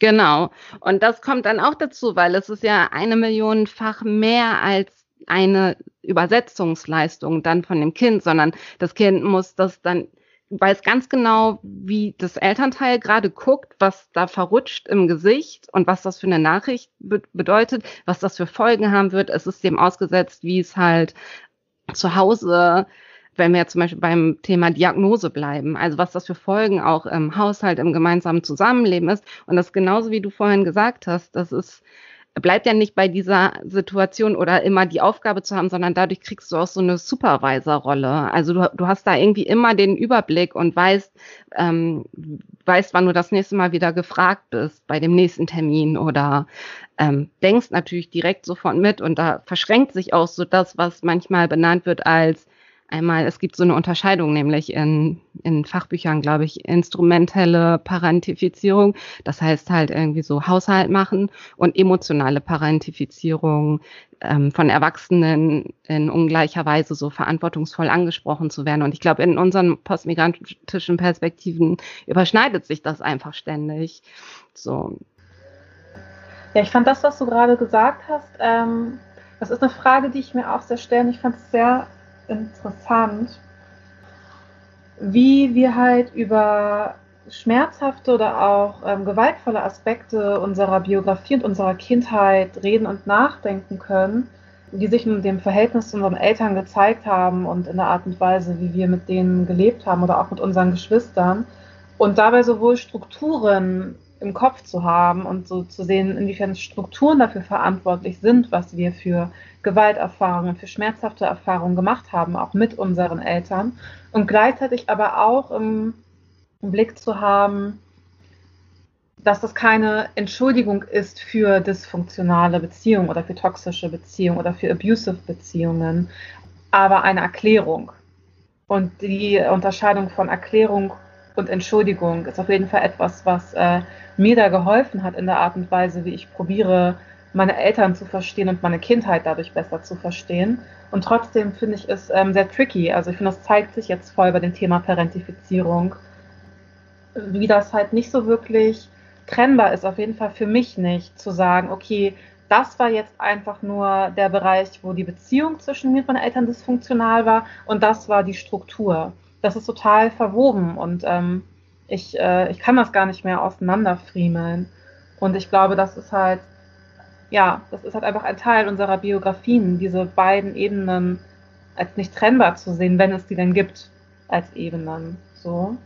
Genau. Und das kommt dann auch dazu, weil es ist ja 1 Millionenfach mehr als eine Übersetzungsleistung dann von dem Kind, sondern das Kind muss das dann, weiß ganz genau, wie das Elternteil gerade guckt, was da verrutscht im Gesicht und was das für eine Nachricht bedeutet, was das für Folgen haben wird. Es ist dem ausgesetzt, wie es halt zu Hause, wenn wir zum Beispiel beim Thema Diagnose bleiben, also was das für Folgen auch im Haushalt, im gemeinsamen Zusammenleben ist. Und das genauso, wie du vorhin gesagt hast, das ist bleibt ja nicht bei dieser Situation oder immer die Aufgabe zu haben, sondern dadurch kriegst du auch so eine Supervisor-Rolle. Also du hast da irgendwie immer den Überblick und weißt, wann du das nächste Mal wieder gefragt bist bei dem nächsten Termin oder denkst natürlich direkt sofort mit und da verschränkt sich auch so das, was manchmal benannt wird als einmal, es gibt so eine Unterscheidung, nämlich in Fachbüchern, glaube ich, instrumentelle Parentifizierung, das heißt halt irgendwie so Haushalt machen und emotionale Parentifizierung von Erwachsenen in ungleicher Weise so verantwortungsvoll angesprochen zu werden. Und ich glaube, in unseren postmigrantischen Perspektiven überschneidet sich das einfach ständig. So. Ja, ich fand das, was du gerade gesagt hast, das ist eine Frage, die ich mir auch sehr stelle. Ich fand es sehr interessant, wie wir halt über schmerzhafte oder auch gewaltvolle Aspekte unserer Biografie und unserer Kindheit reden und nachdenken können, die sich in dem Verhältnis zu unseren Eltern gezeigt haben und in der Art und Weise, wie wir mit denen gelebt haben oder auch mit unseren Geschwistern und dabei sowohl Strukturen im Kopf zu haben und so zu sehen, inwiefern Strukturen dafür verantwortlich sind, was wir für Gewalterfahrungen, für schmerzhafte Erfahrungen gemacht haben, auch mit unseren Eltern. Und gleichzeitig aber auch im Blick zu haben, dass das keine Entschuldigung ist für dysfunktionale Beziehungen oder für toxische Beziehungen oder für abusive Beziehungen, aber eine Erklärung. Und die Unterscheidung von Erklärung und Entschuldigung ist auf jeden Fall etwas, was mir da geholfen hat in der Art und Weise, wie ich probiere, meine Eltern zu verstehen und meine Kindheit dadurch besser zu verstehen. Und trotzdem finde ich es sehr tricky. Also ich finde, das zeigt sich jetzt voll bei dem Thema Parentifizierung, wie das halt nicht so wirklich trennbar ist, auf jeden Fall für mich nicht, zu sagen, okay, das war jetzt einfach nur der Bereich, wo die Beziehung zwischen mir und meinen Eltern dysfunktional war und das war die Struktur. Das ist total verwoben und ich kann das gar nicht mehr auseinanderfriemeln. Und ich glaube, das ist halt einfach ein Teil unserer Biografien, diese beiden Ebenen als nicht trennbar zu sehen, wenn es die denn gibt, als Ebenen. So.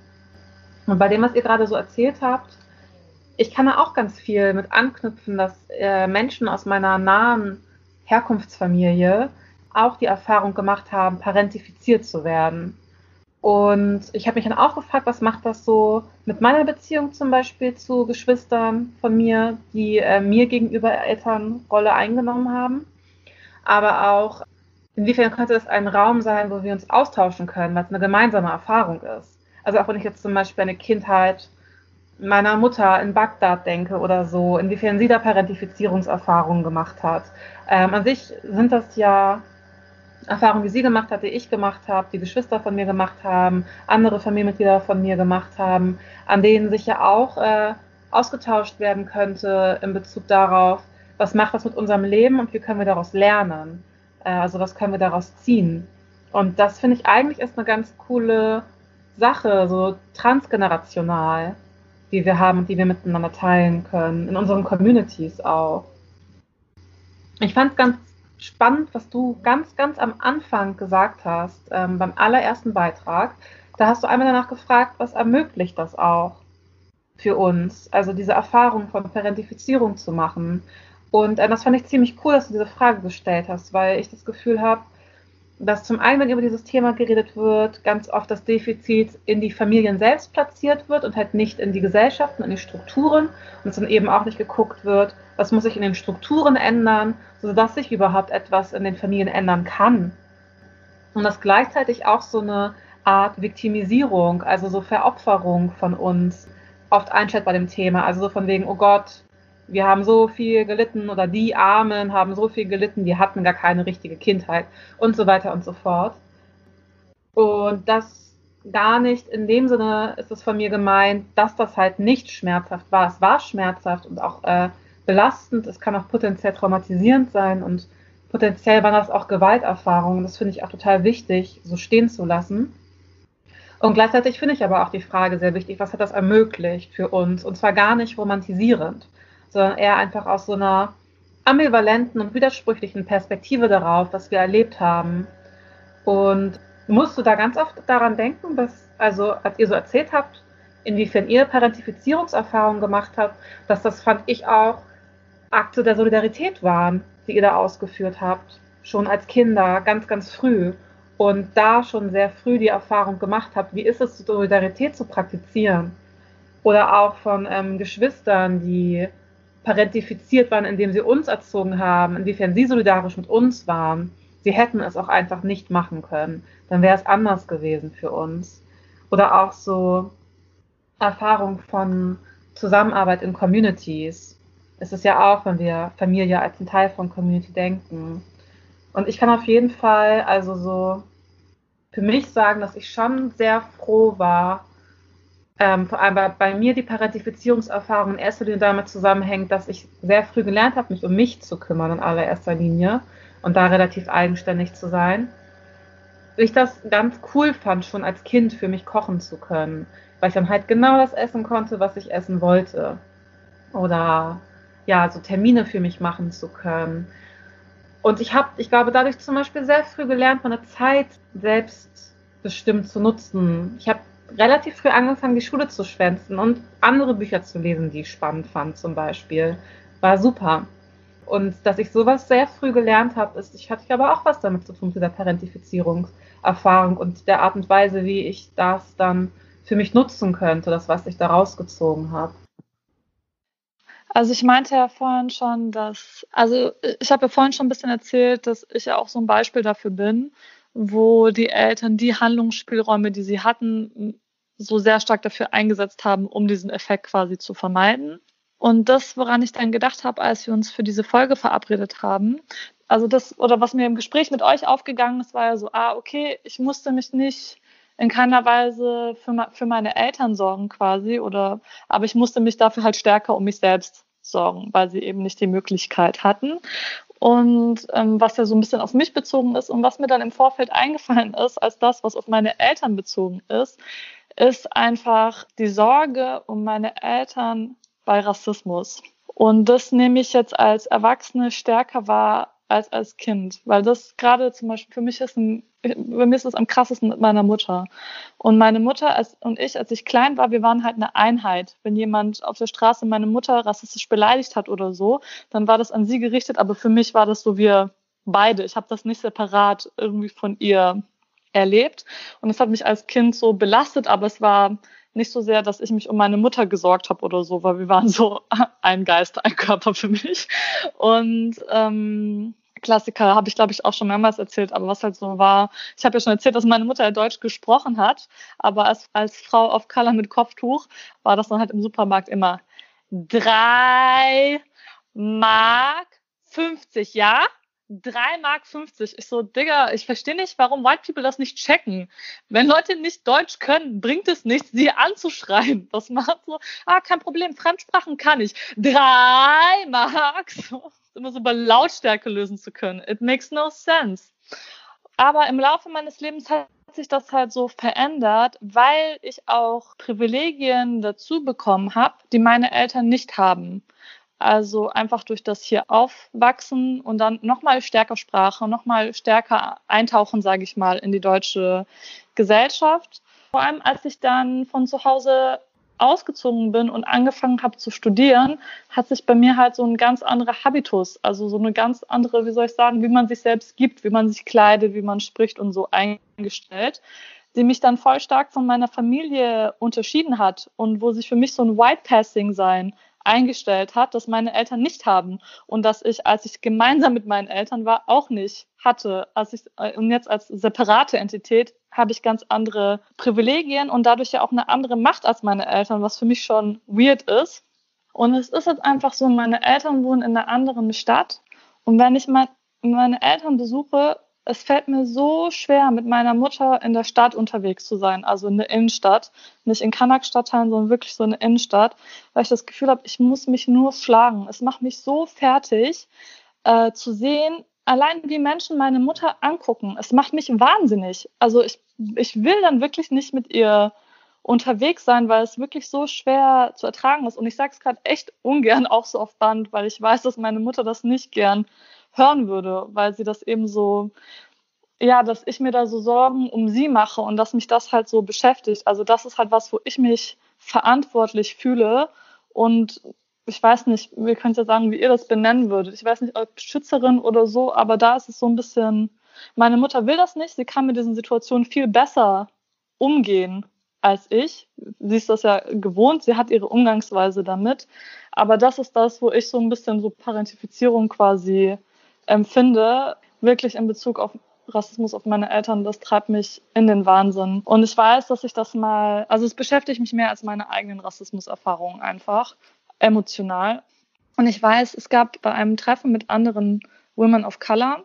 Und bei dem, was ihr gerade so erzählt habt, ich kann da auch ganz viel mit anknüpfen, dass Menschen aus meiner nahen Herkunftsfamilie auch die Erfahrung gemacht haben, parentifiziert zu werden. Und ich habe mich dann auch gefragt, was macht das so mit meiner Beziehung zum Beispiel zu Geschwistern von mir, die mir gegenüber Elternrolle eingenommen haben. Aber auch, inwiefern könnte das ein Raum sein, wo wir uns austauschen können, weil es eine gemeinsame Erfahrung ist. Also auch wenn ich jetzt zum Beispiel an eine Kindheit meiner Mutter in Bagdad denke oder so, inwiefern sie da Parentifizierungserfahrungen gemacht hat. An sich sind das ja Erfahrungen, die sie gemacht hat, die ich gemacht habe, die Geschwister von mir gemacht haben, andere Familienmitglieder von mir gemacht haben, an denen sich ja auch ausgetauscht werden könnte in Bezug darauf, was macht das mit unserem Leben und wie können wir daraus lernen, also was können wir daraus ziehen. Und das finde ich eigentlich ist eine ganz coole Sache, so transgenerational, die wir haben und die wir miteinander teilen können, in unseren Communities auch. Ich fand es ganz spannend, was du ganz, ganz am Anfang gesagt hast, beim allerersten Beitrag. Da hast du einmal danach gefragt, was ermöglicht das auch für uns, also diese Erfahrung von Parentifizierung zu machen. Und das fand ich ziemlich cool, dass du diese Frage gestellt hast, weil ich das Gefühl habe, dass zum einen, wenn über dieses Thema geredet wird, ganz oft das Defizit in die Familien selbst platziert wird und halt nicht in die Gesellschaften, in die Strukturen und dann eben auch nicht geguckt wird, was muss sich in den Strukturen ändern, sodass sich überhaupt etwas in den Familien ändern kann. Und dass gleichzeitig auch so eine Art Viktimisierung, also so Veropferung von uns oft einschätzt bei dem Thema, also so von wegen, oh Gott, wir haben so viel gelitten oder die Armen haben so viel gelitten, die hatten gar keine richtige Kindheit und so weiter und so fort. Und das gar nicht, in dem Sinne ist es von mir gemeint, dass das halt nicht schmerzhaft war. Es war schmerzhaft und auch belastend, es kann auch potenziell traumatisierend sein und potenziell waren das auch Gewalterfahrungen. Das finde ich auch total wichtig, so stehen zu lassen. Und gleichzeitig finde ich aber auch die Frage sehr wichtig, was hat das ermöglicht für uns? Und zwar gar nicht romantisierend, sondern eher einfach aus so einer ambivalenten und widersprüchlichen Perspektive darauf, was wir erlebt haben. Und musst du da ganz oft daran denken, dass, also als ihr so erzählt habt, inwiefern ihr Parentifizierungserfahrungen gemacht habt, dass das fand ich auch Akte der Solidarität waren, die ihr da ausgeführt habt, schon als Kinder, ganz, ganz früh. Und da schon sehr früh die Erfahrung gemacht habt, wie ist es, Solidarität zu praktizieren? Oder auch von Geschwistern, die parentifiziert waren, indem sie uns erzogen haben, inwiefern sie solidarisch mit uns waren. Sie hätten es auch einfach nicht machen können. Dann wäre es anders gewesen für uns. Oder auch so Erfahrung von Zusammenarbeit in Communities. Es ist ja auch, wenn wir Familie als einen Teil von Community denken. Und ich kann auf jeden Fall also so für mich sagen, dass ich schon sehr froh war, vor allem bei mir die Parentifizierungserfahrung in erster Linie damit zusammenhängt, dass ich sehr früh gelernt habe, mich um mich zu kümmern in allererster Linie und da relativ eigenständig zu sein. Ich das ganz cool fand, schon als Kind für mich kochen zu können, weil ich dann halt genau das essen konnte, was ich essen wollte. Oder ja, so Termine für mich machen zu können. Und ich glaube, dadurch zum Beispiel sehr früh gelernt, meine Zeit selbstbestimmt zu nutzen. Ich habe relativ früh angefangen, die Schule zu schwänzen und andere Bücher zu lesen, die ich spannend fand zum Beispiel. War super. Und dass ich sowas sehr früh gelernt habe, hatte ich aber auch was damit zu tun, mit der Parentifizierungserfahrung und der Art und Weise, wie ich das dann für mich nutzen könnte, das, was ich da rausgezogen habe. Also ich meinte ja vorhin schon, ich habe ja vorhin schon ein bisschen erzählt, dass ich ja auch so ein Beispiel dafür bin, wo die Eltern die Handlungsspielräume, die sie hatten, so sehr stark dafür eingesetzt haben, um diesen Effekt quasi zu vermeiden. Und das, woran ich dann gedacht habe, als wir uns für diese Folge verabredet haben, also das, oder was mir im Gespräch mit euch aufgegangen ist, war ja so, okay, ich musste mich nicht in keiner Weise für meine Eltern sorgen quasi, aber ich musste mich dafür halt stärker um mich selbst sorgen, weil sie eben nicht die Möglichkeit hatten. Und was ja so ein bisschen auf mich bezogen ist und was mir dann im Vorfeld eingefallen ist, als das, was auf meine Eltern bezogen ist einfach die Sorge um meine Eltern bei Rassismus. Und das nehme ich jetzt als Erwachsene stärker wahr als als Kind, weil das gerade zum Beispiel für mich ist es am krassesten mit meiner Mutter. Und meine Mutter und ich, als ich klein war, wir waren halt eine Einheit. Wenn jemand auf der Straße meine Mutter rassistisch beleidigt hat oder so, dann war das an sie gerichtet, aber für mich war das so, wir beide. Ich habe das nicht separat irgendwie von ihr erlebt. Und das hat mich als Kind so belastet, aber es war nicht so sehr, dass ich mich um meine Mutter gesorgt habe oder so, weil wir waren so ein Geist, ein Körper für mich. Und Klassiker habe ich, glaube ich, auch schon mehrmals erzählt, aber was halt so war, ich habe ja schon erzählt, dass meine Mutter ja Deutsch gesprochen hat, aber als Frau of Color mit Kopftuch war das dann halt im Supermarkt immer 3,50 €, ja? 3,50 €. Ich so, Digga, ich verstehe nicht, warum White People das nicht checken. Wenn Leute nicht Deutsch können, bringt es nichts, sie anzuschreien. Das macht so, kein Problem, Fremdsprachen kann ich. 3 Mark. So, immer so über Lautstärke lösen zu können. It makes no sense. Aber im Laufe meines Lebens hat sich das halt so verändert, weil ich auch Privilegien dazu bekommen habe, die meine Eltern nicht haben. Also einfach durch das hier aufwachsen und dann nochmal stärker Sprache, nochmal stärker eintauchen, sage ich mal, in die deutsche Gesellschaft. Vor allem, als ich dann von zu Hause ausgezogen bin und angefangen habe zu studieren, hat sich bei mir halt so ein ganz anderer Habitus, also so eine ganz andere, wie soll ich sagen, wie man sich selbst gibt, wie man sich kleidet, wie man spricht und so eingestellt, die mich dann voll stark von meiner Familie unterschieden hat und wo sich für mich so ein White-Passing-Sein eingestellt hat, das meine Eltern nicht haben und das ich, als ich gemeinsam mit meinen Eltern war, auch nicht hatte. Und jetzt als separate Entität habe ich ganz andere Privilegien und dadurch ja auch eine andere Macht als meine Eltern, was für mich schon weird ist. Und es ist jetzt einfach so, meine Eltern wohnen in einer anderen Stadt und wenn ich meine Eltern besuche, es fällt mir so schwer, mit meiner Mutter in der Stadt unterwegs zu sein, also in der Innenstadt. Nicht in Kanak-Stadtteilen, sondern wirklich so in der Innenstadt, weil ich das Gefühl habe, ich muss mich nur schlagen. Es macht mich so fertig, zu sehen, allein wie Menschen meine Mutter angucken. Es macht mich wahnsinnig. Also ich will dann wirklich nicht mit ihr unterwegs sein, weil es wirklich so schwer zu ertragen ist. Und ich sage es gerade echt ungern, auch so auf Band, weil ich weiß, dass meine Mutter das nicht gern hören würde, weil sie das eben so, ja, dass ich mir da so Sorgen um sie mache und dass mich das halt so beschäftigt. Also das ist halt was, wo ich mich verantwortlich fühle und ich weiß nicht, wir können es ja sagen, wie ihr das benennen würdet. Ich weiß nicht, ob Schützerin oder so, aber da ist es so ein bisschen, meine Mutter will das nicht, sie kann mit diesen Situationen viel besser umgehen als ich. Sie ist das ja gewohnt, sie hat ihre Umgangsweise damit. Aber das ist das, wo ich so ein bisschen so Parentifizierung quasi empfinde, wirklich in Bezug auf Rassismus, auf meine Eltern, das treibt mich in den Wahnsinn. Und ich weiß, dass ich das mal, also es beschäftigt mich mehr als meine eigenen Rassismuserfahrungen einfach, emotional. Und ich weiß, es gab bei einem Treffen mit anderen Women of Color,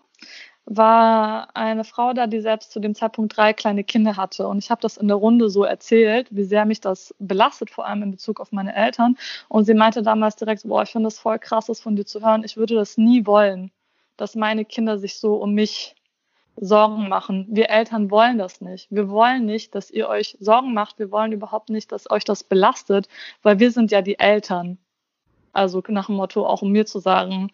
war eine Frau da, die selbst zu dem Zeitpunkt 3 kleine Kinder hatte. Und ich habe das in der Runde so erzählt, wie sehr mich das belastet, vor allem in Bezug auf meine Eltern. Und sie meinte damals direkt, boah, ich finde das voll krass, das von dir zu hören. Ich würde das nie wollen, dass meine Kinder sich so um mich Sorgen machen. Wir Eltern wollen das nicht. Wir wollen nicht, dass ihr euch Sorgen macht. Wir wollen überhaupt nicht, dass euch das belastet, weil wir sind ja die Eltern. Also nach dem Motto, auch um mir zu sagen,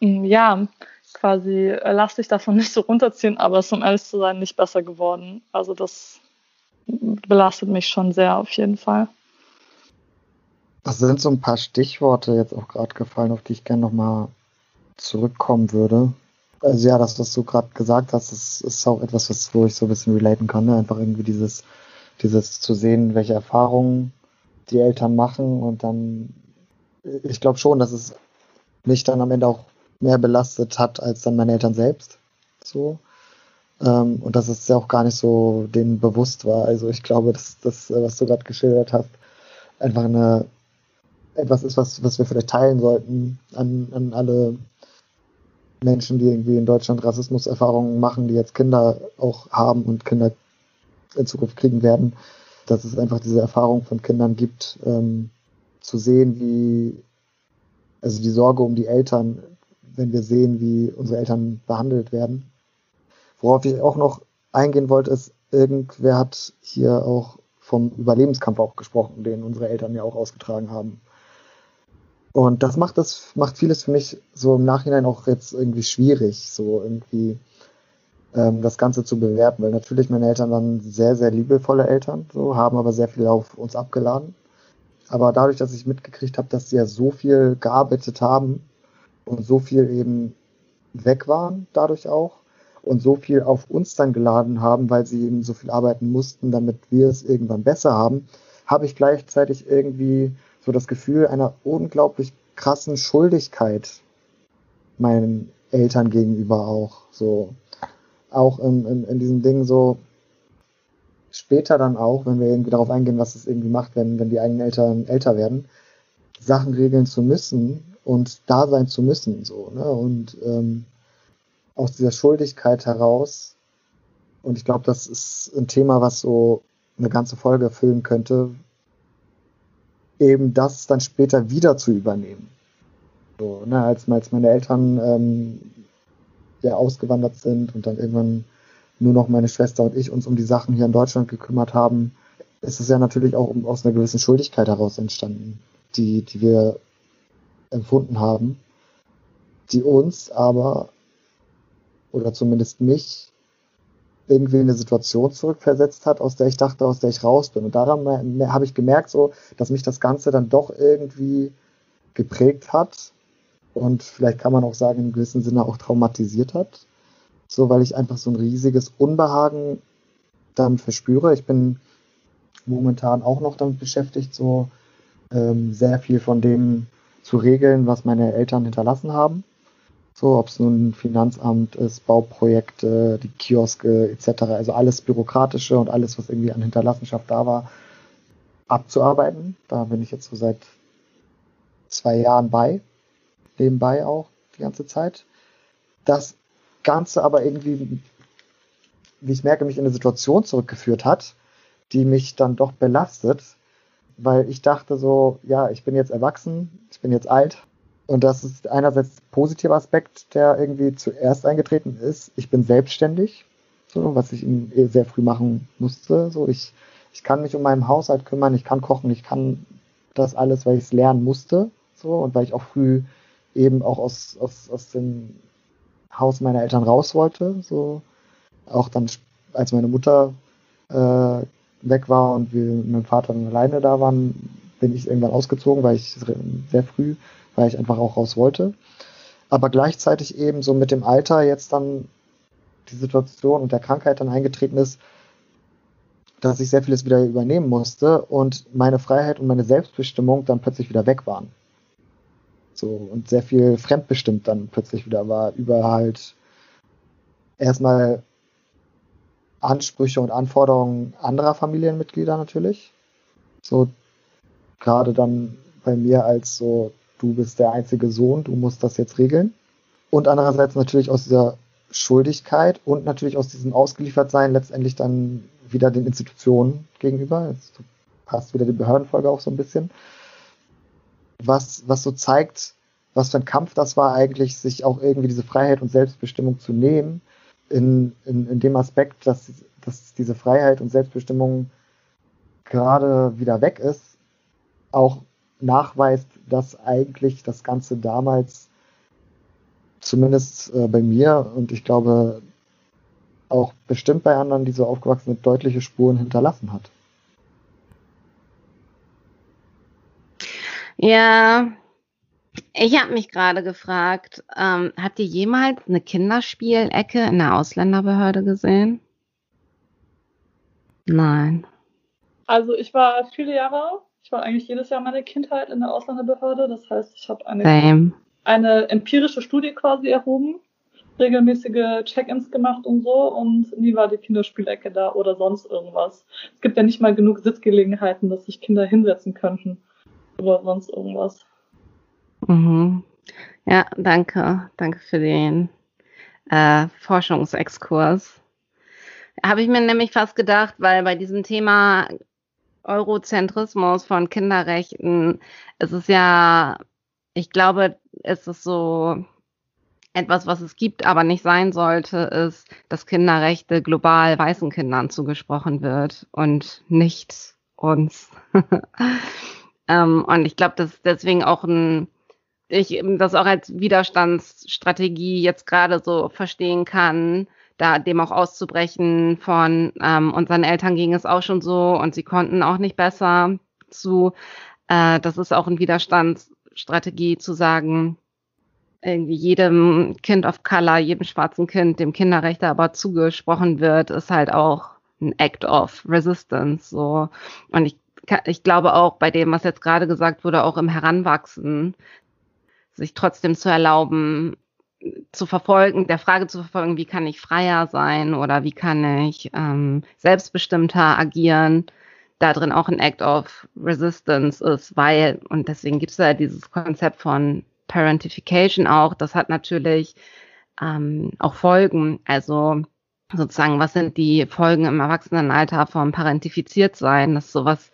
ja, quasi, lass dich davon nicht so runterziehen, aber es ist, um ehrlich zu sein, nicht besser geworden. Also das belastet mich schon sehr, auf jeden Fall. Das sind so ein paar Stichworte jetzt auch gerade gefallen, auf die ich gerne nochmal zurückkommen würde. Also ja, das, was du gerade gesagt hast, das ist auch etwas, wo ich so ein bisschen relaten kann, ne? Einfach irgendwie dieses zu sehen, welche Erfahrungen die Eltern machen und dann, ich glaube schon, dass es mich dann am Ende auch mehr belastet hat, als dann meine Eltern selbst. So. Und dass es ja auch gar nicht so denen bewusst war. Also ich glaube, dass das, was du gerade geschildert hast, einfach etwas ist, was wir vielleicht teilen sollten an alle Menschen, die irgendwie in Deutschland Rassismuserfahrungen machen, die jetzt Kinder auch haben und Kinder in Zukunft kriegen werden, dass es einfach diese Erfahrung von Kindern gibt, zu sehen, wie, also die Sorge um die Eltern, wenn wir sehen, wie unsere Eltern behandelt werden. Worauf ich auch noch eingehen wollte, ist, irgendwer hat hier auch vom Überlebenskampf auch gesprochen, den unsere Eltern ja auch ausgetragen haben. Und das macht vieles für mich so im Nachhinein auch jetzt irgendwie schwierig, so irgendwie das Ganze zu bewerten, weil natürlich meine Eltern waren sehr, sehr liebevolle Eltern, so, haben aber sehr viel auf uns abgeladen. Aber dadurch, dass ich mitgekriegt habe, dass sie ja so viel gearbeitet haben und so viel eben weg waren dadurch auch und so viel auf uns dann geladen haben, weil sie eben so viel arbeiten mussten, damit wir es irgendwann besser haben, habe ich gleichzeitig irgendwie so das Gefühl einer unglaublich krassen Schuldigkeit meinen Eltern gegenüber auch. So. Auch in diesem Ding so später dann auch, wenn wir irgendwie darauf eingehen, was es irgendwie macht, wenn die eigenen Eltern älter werden, Sachen regeln zu müssen und da sein zu müssen. So, ne? Und aus dieser Schuldigkeit heraus, und ich glaube, das ist ein Thema, was so eine ganze Folge füllen könnte, eben das dann später wieder zu übernehmen. So, ne, als meine Eltern ja ausgewandert sind und dann irgendwann nur noch meine Schwester und ich uns um die Sachen hier in Deutschland gekümmert haben, ist es ja natürlich auch aus einer gewissen Schuldigkeit heraus entstanden, die wir empfunden haben, die uns aber, oder zumindest mich, irgendwie in eine Situation zurückversetzt hat, aus der ich dachte, aus der ich raus bin. Und daran habe ich gemerkt, so, dass mich das Ganze dann doch irgendwie geprägt hat und vielleicht kann man auch sagen, im gewissen Sinne auch traumatisiert hat. So, weil ich einfach so ein riesiges Unbehagen damit verspüre. Ich bin momentan auch noch damit beschäftigt, so sehr viel von dem zu regeln, was meine Eltern hinterlassen haben. So, ob es nun Finanzamt ist, Bauprojekte, die Kioske etc., also alles Bürokratische und alles, was irgendwie an Hinterlassenschaft da war, abzuarbeiten. Da bin ich jetzt so seit 2 Jahren bei, nebenbei auch die ganze Zeit. Das Ganze aber irgendwie, wie ich merke, mich in eine Situation zurückgeführt hat, die mich dann doch belastet, weil ich dachte so, ja, ich bin jetzt erwachsen, ich bin jetzt alt. Und das ist einerseits ein positiver Aspekt, der irgendwie zuerst eingetreten ist. Ich bin selbstständig, so, was ich sehr früh machen musste. So, ich kann mich um meinen Haushalt kümmern, ich kann kochen, ich kann das alles, weil ich es lernen musste. So, und weil ich auch früh eben auch aus dem Haus meiner Eltern raus wollte. So. Auch dann, als meine Mutter weg war und wir mit meinem Vater alleine da waren, bin ich irgendwann ausgezogen, weil ich sehr früh, weil ich einfach auch raus wollte. Aber gleichzeitig eben so mit dem Alter jetzt dann die Situation und der Krankheit dann eingetreten ist, dass ich sehr vieles wieder übernehmen musste und meine Freiheit und meine Selbstbestimmung dann plötzlich wieder weg waren. So, und sehr viel fremdbestimmt dann plötzlich wieder war, über halt erstmal Ansprüche und Anforderungen anderer Familienmitglieder natürlich. So, gerade dann bei mir als so, du bist der einzige Sohn, du musst das jetzt regeln. Und andererseits natürlich aus dieser Schuldigkeit und natürlich aus diesem Ausgeliefertsein letztendlich dann wieder den Institutionen gegenüber. Jetzt passt wieder die Behördenfolge auch so ein bisschen. Was so zeigt, was für ein Kampf das war eigentlich, sich auch irgendwie diese Freiheit und Selbstbestimmung zu nehmen, in dem Aspekt, dass diese Freiheit und Selbstbestimmung gerade wieder weg ist, auch nachweist, dass eigentlich das Ganze damals zumindest bei mir und ich glaube auch bestimmt bei anderen, die so aufgewachsen sind, deutliche Spuren hinterlassen hat. Ja, ich habe mich gerade gefragt, habt ihr jemals eine Kinderspielecke in der Ausländerbehörde gesehen? Nein. Also ich war viele Jahre, ich war eigentlich jedes Jahr meine Kindheit in der Ausländerbehörde. Das heißt, ich habe eine empirische Studie quasi erhoben, regelmäßige Check-ins gemacht und so, und nie war die Kinderspielecke da oder sonst irgendwas. Es gibt ja nicht mal genug Sitzgelegenheiten, dass sich Kinder hinsetzen könnten oder sonst irgendwas. Mhm. Ja, danke. Danke für den Forschungsexkurs. Habe ich mir nämlich fast gedacht, weil bei diesem Thema Eurozentrismus von Kinderrechten, es ist ja, ich glaube, es ist so etwas, was es gibt, aber nicht sein sollte, ist, dass Kinderrechte global weißen Kindern zugesprochen wird und nicht uns. Und ich glaube, das ist deswegen auch das auch als Widerstandsstrategie jetzt gerade so verstehen kann, da dem auch auszubrechen von unseren Eltern ging es auch schon so und sie konnten auch nicht besser zu. Das ist auch eine Widerstandsstrategie zu sagen, irgendwie jedem Kind of Color, jedem schwarzen Kind, dem Kinderrechte aber zugesprochen wird, ist halt auch ein Act of Resistance. So. Und ich glaube auch bei dem, was jetzt gerade gesagt wurde, auch im Heranwachsen, sich trotzdem zu erlauben, der Frage zu verfolgen, wie kann ich freier sein oder wie kann ich selbstbestimmter agieren, da drin auch ein Act of Resistance ist, weil, und deswegen gibt es ja dieses Konzept von Parentification auch, das hat natürlich auch Folgen, also sozusagen, was sind die Folgen im Erwachsenenalter vom Parentifiziert-Sein, das ist sowas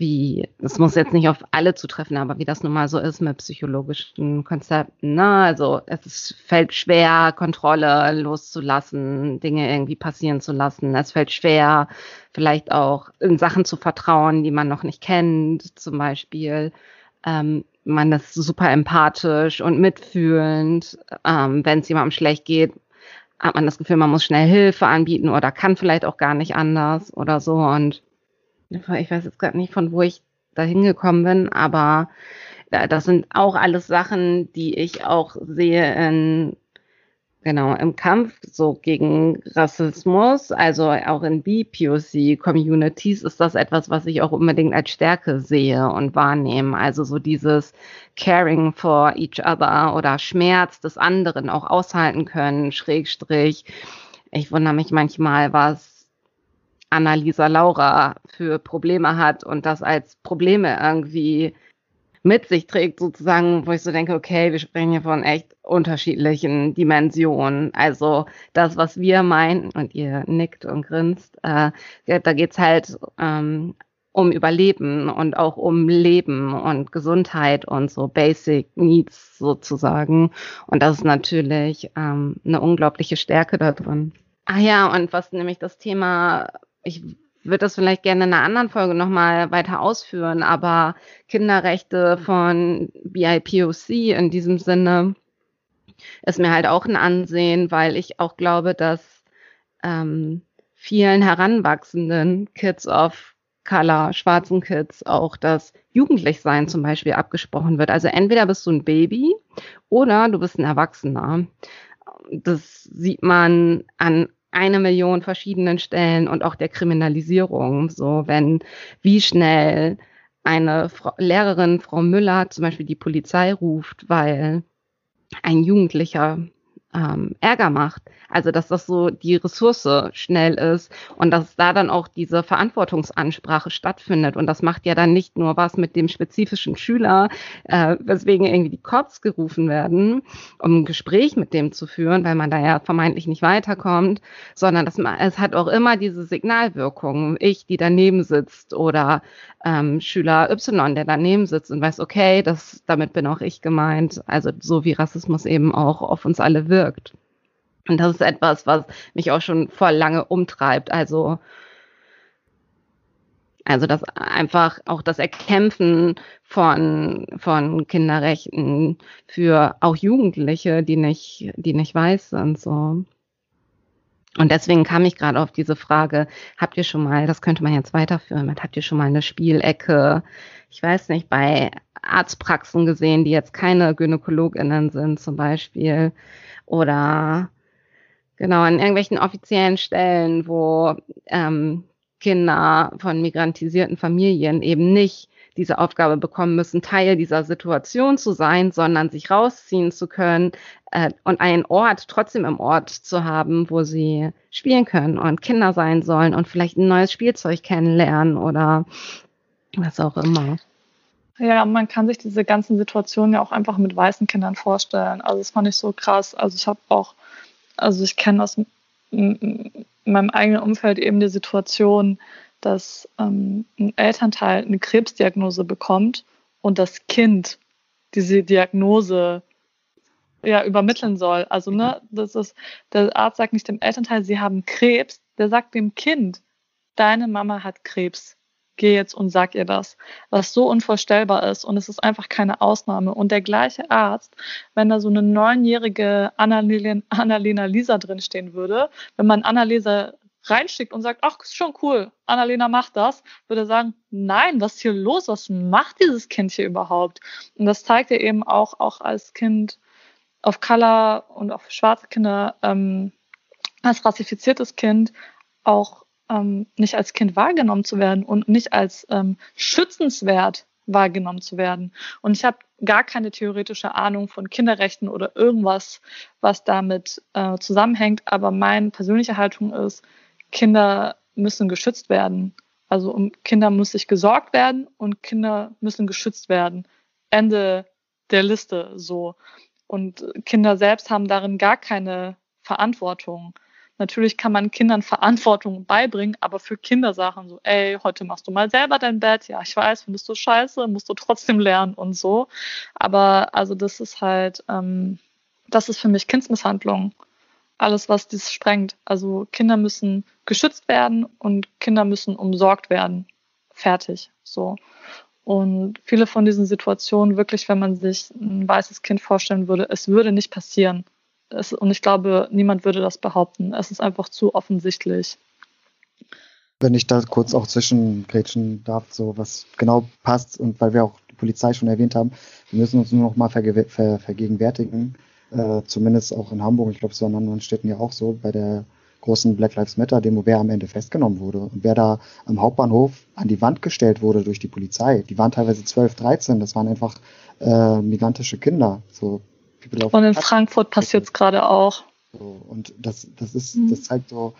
wie, das muss jetzt nicht auf alle zutreffen, aber wie das nun mal so ist mit psychologischen Konzepten, ne? Also fällt schwer, Kontrolle loszulassen, Dinge irgendwie passieren zu lassen. Es fällt schwer, vielleicht auch in Sachen zu vertrauen, die man noch nicht kennt, zum Beispiel. Man ist super empathisch und mitfühlend. Wenn es jemandem schlecht geht, hat man das Gefühl, man muss schnell Hilfe anbieten oder kann vielleicht auch gar nicht anders oder so. Und ich weiß jetzt gerade nicht, von wo ich da hingekommen bin, aber das sind auch alles Sachen, die ich auch sehe im Kampf so gegen Rassismus, also auch in BPOC-Communities ist das etwas, was ich auch unbedingt als Stärke sehe und wahrnehme. Also so dieses Caring for each other oder Schmerz des anderen auch aushalten können, Schrägstrich. Ich wundere mich manchmal, was Annalisa Laura für Probleme hat und das als Probleme irgendwie mit sich trägt, sozusagen, wo ich so denke, okay, wir sprechen hier von echt unterschiedlichen Dimensionen. Also das, was wir meinen, und ihr nickt und grinst, da geht's halt um Überleben und auch um Leben und Gesundheit und so Basic Needs sozusagen. Und das ist natürlich eine unglaubliche Stärke da drin. Ach ja, und was nämlich das Thema... Ich würde das vielleicht gerne in einer anderen Folge nochmal weiter ausführen, aber Kinderrechte von BIPOC in diesem Sinne ist mir halt auch ein Ansehen, weil ich auch glaube, dass vielen heranwachsenden Kids of Color, schwarzen Kids auch das Jugendlichsein zum Beispiel abgesprochen wird. Also entweder bist du ein Baby oder du bist ein Erwachsener. Das sieht man an 1 Million verschiedenen Stellen und auch der Kriminalisierung. So, wie schnell eine Lehrerin, Frau Müller, zum Beispiel die Polizei ruft, weil ein Jugendlicher Ärger macht. Also, dass das so die Ressource schnell ist und dass da dann auch diese Verantwortungsansprache stattfindet. Und das macht ja dann nicht nur was mit dem spezifischen Schüler, weswegen irgendwie die Cops gerufen werden, um ein Gespräch mit dem zu führen, weil man da ja vermeintlich nicht weiterkommt, sondern es hat auch immer diese Signalwirkung. Ich, die daneben sitzt, oder Schüler Y, der daneben sitzt und weiß, okay, damit bin auch ich gemeint. Also so wie Rassismus eben auch auf uns alle wirkt. Und das ist etwas, was mich auch schon voll lange umtreibt. Also das einfach auch das Erkämpfen von Kinderrechten für auch Jugendliche, die nicht weiß sind. So. Und deswegen kam ich gerade auf diese Frage, habt ihr schon mal, das könnte man jetzt weiterführen, habt ihr schon mal eine Spielecke, ich weiß nicht, bei Arztpraxen gesehen, die jetzt keine GynäkologInnen sind zum Beispiel, oder genau an irgendwelchen offiziellen Stellen, wo Kinder von migrantisierten Familien eben nicht diese Aufgabe bekommen müssen, Teil dieser Situation zu sein, sondern sich rausziehen zu können und einen Ort, trotzdem im Ort zu haben, wo sie spielen können und Kinder sein sollen und vielleicht ein neues Spielzeug kennenlernen oder was auch immer. Ja, man kann sich diese ganzen Situationen ja auch einfach mit weißen Kindern vorstellen. Also das fand ich so krass. Also ich kenne aus meinem eigenen Umfeld eben die Situation, dass ein Elternteil eine Krebsdiagnose bekommt und das Kind diese Diagnose ja übermitteln soll. Also das ist, der Arzt sagt nicht dem Elternteil, sie haben Krebs, der sagt dem Kind, deine Mama hat Krebs. Geh jetzt und sag ihr das, was so unvorstellbar ist, und es ist einfach keine Ausnahme. Und der gleiche Arzt, wenn da so eine 9-jährige Annalena Lisa drinstehen würde, wenn man Annalena reinschickt und sagt, ach, ist schon cool, Annalena macht das, würde er sagen, nein, was ist hier los, was macht dieses Kind hier überhaupt? Und das zeigt ja eben auch als Kind auf Color und auf schwarze Kinder, als rassifiziertes Kind auch nicht als Kind wahrgenommen zu werden und nicht als schützenswert wahrgenommen zu werden. Und ich habe gar keine theoretische Ahnung von Kinderrechten oder irgendwas, was damit zusammenhängt. Aber meine persönliche Haltung ist, Kinder müssen geschützt werden. Also um Kinder muss sich gesorgt werden und Kinder müssen geschützt werden. Ende der Liste so. Und Kinder selbst haben darin gar keine Verantwortung. Natürlich kann man Kindern Verantwortung beibringen, aber für Kindersachen so, ey, heute machst du mal selber dein Bett, ja, ich weiß, findest du scheiße, musst du trotzdem lernen und so. Aber also das ist halt, das ist für mich Kindsmisshandlung, alles, was dies sprengt. Also Kinder müssen geschützt werden und Kinder müssen umsorgt werden, fertig, so. Und viele von diesen Situationen, wirklich, wenn man sich ein weißes Kind vorstellen würde, es würde nicht passieren. Und ich glaube, niemand würde das behaupten. Es ist einfach zu offensichtlich. Wenn ich da kurz auch zwischengrätschen darf, so was genau passt, und weil wir auch die Polizei schon erwähnt haben, wir müssen uns nur noch mal vergegenwärtigen, zumindest auch in Hamburg, ich glaube, es war in anderen Städten ja auch so, bei der großen Black Lives Matter-Demo, wer am Ende festgenommen wurde und wer da am Hauptbahnhof an die Wand gestellt wurde durch die Polizei. Die waren teilweise 12, 13, das waren einfach migrantische Kinder, so. Und in Frankfurt passiert es gerade auch. So, und das zeigt so,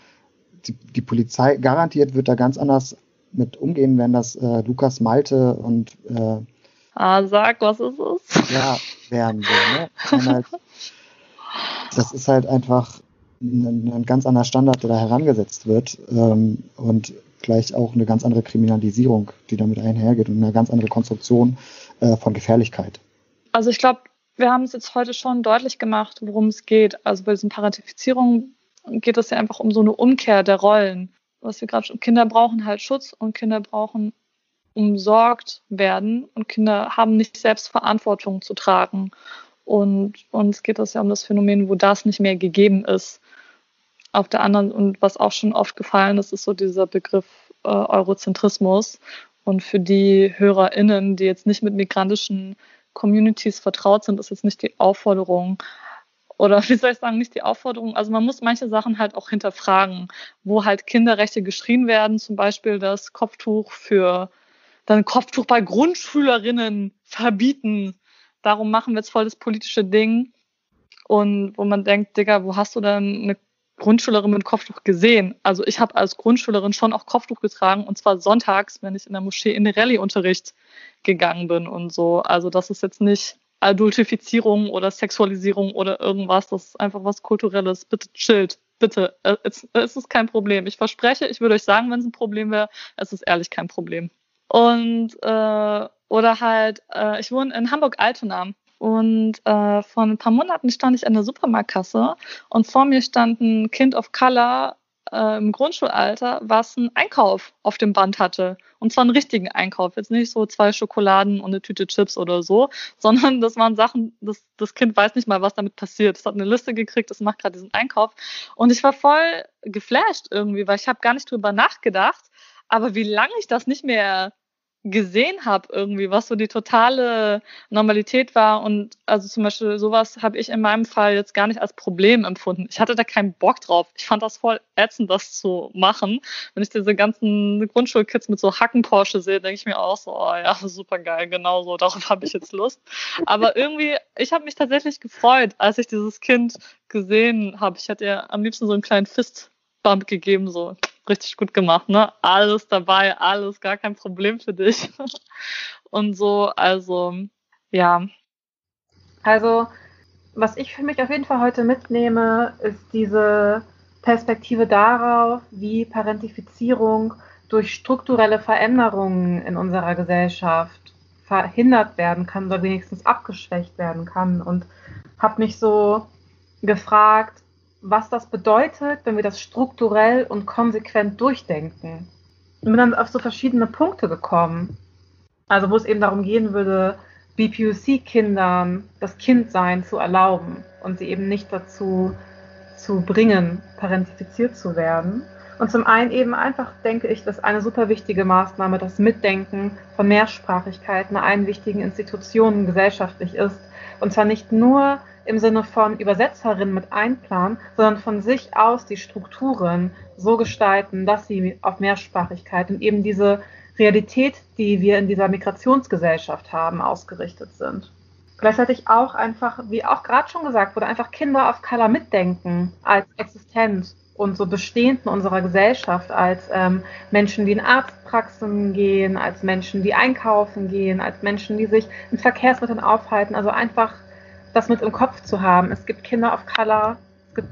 die Polizei garantiert wird da ganz anders mit umgehen, wenn das Lukas Malte und sag, was ist es? Ja, werden wir, ne? Das ist halt einfach ein ganz anderer Standard, der da herangesetzt wird, und gleich auch eine ganz andere Kriminalisierung, die damit einhergeht, und eine ganz andere Konstruktion von Gefährlichkeit. Also ich glaube, wir haben es jetzt heute schon deutlich gemacht, worum es geht. Also bei diesen Parentifizierungen geht es ja einfach um so eine Umkehr der Rollen. Was wir gerade schon, Kinder brauchen halt Schutz und Kinder brauchen umsorgt werden und Kinder haben nicht selbst Verantwortung zu tragen. Und uns geht es ja um das Phänomen, wo das nicht mehr gegeben ist. Auf der anderen, und was auch schon oft gefallen ist, ist so dieser Begriff Eurozentrismus. Und für die HörerInnen, die jetzt nicht mit migrantischen Communities vertraut sind, ist jetzt nicht die Aufforderung, oder wie soll ich sagen, nicht die Aufforderung, also man muss manche Sachen halt auch hinterfragen, wo halt Kinderrechte geschrien werden, zum Beispiel das Kopftuch bei Grundschülerinnen verbieten. Darum machen wir jetzt voll das politische Ding. Und wo man denkt, Digga, wo hast du denn eine Grundschülerin mit Kopftuch gesehen? Also ich habe als Grundschülerin schon auch Kopftuch getragen, und zwar sonntags, wenn ich in der Moschee in den Rallye-Unterricht gegangen bin und so. Also das ist jetzt nicht Adultifizierung oder Sexualisierung oder irgendwas, das ist einfach was Kulturelles. Bitte chillt, bitte, es ist kein Problem. Ich verspreche, ich würde euch sagen, wenn es ein Problem wäre, es ist ehrlich kein Problem. Und ich wohne in Hamburg-Altona. Und vor ein paar Monaten stand ich an der Supermarktkasse und vor mir stand ein Kind of Color im Grundschulalter, was einen Einkauf auf dem Band hatte. Und zwar einen richtigen Einkauf. Jetzt nicht so 2 Schokoladen und eine Tüte Chips oder so, sondern das waren Sachen, das Kind weiß nicht mal, was damit passiert. Es hat eine Liste gekriegt, es macht gerade diesen Einkauf. Und ich war voll geflasht irgendwie, weil ich habe gar nicht drüber nachgedacht. Aber wie lange ich das nicht mehr gesehen habe irgendwie, was so die totale Normalität war, und also zum Beispiel sowas habe ich in meinem Fall jetzt gar nicht als Problem empfunden. Ich hatte da keinen Bock drauf. Ich fand das voll ätzend, das zu machen. Wenn ich diese ganzen Grundschulkids mit so Hacken-Porsche sehe, denke ich mir auch so, oh ja, super geil, genau so, darauf habe ich jetzt Lust. Aber irgendwie, ich habe mich tatsächlich gefreut, als ich dieses Kind gesehen habe. Ich hätte ihr am liebsten so einen kleinen Fistbump gegeben, so richtig gut gemacht, ne? Alles dabei, alles, gar kein Problem für dich. Und so, also, ja. Also, was ich für mich auf jeden Fall heute mitnehme, ist diese Perspektive darauf, wie Parentifizierung durch strukturelle Veränderungen in unserer Gesellschaft verhindert werden kann oder wenigstens abgeschwächt werden kann. Und habe mich so gefragt, was das bedeutet, wenn wir das strukturell und konsequent durchdenken. Und bin dann auf so verschiedene Punkte gekommen. Also wo es eben darum gehen würde, BPOC-Kindern das Kindsein zu erlauben und sie eben nicht dazu zu bringen, parentifiziert zu werden. Und zum einen eben einfach, denke ich, dass eine super wichtige Maßnahme das Mitdenken von Mehrsprachigkeit in allen wichtigen Institutionen gesellschaftlich ist. Und zwar nicht nur im Sinne von Übersetzerin mit einplanen, sondern von sich aus die Strukturen so gestalten, dass sie auf Mehrsprachigkeit und eben diese Realität, die wir in dieser Migrationsgesellschaft haben, ausgerichtet sind. Gleichzeitig auch einfach, wie auch gerade schon gesagt wurde, einfach Kinder of Color mitdenken als existent und so bestehend in unserer Gesellschaft, als Menschen, die in Arztpraxen gehen, als Menschen, die einkaufen gehen, als Menschen, die sich in Verkehrsmitteln aufhalten, also einfach das mit im Kopf zu haben. Es gibt Kinder of Color, es gibt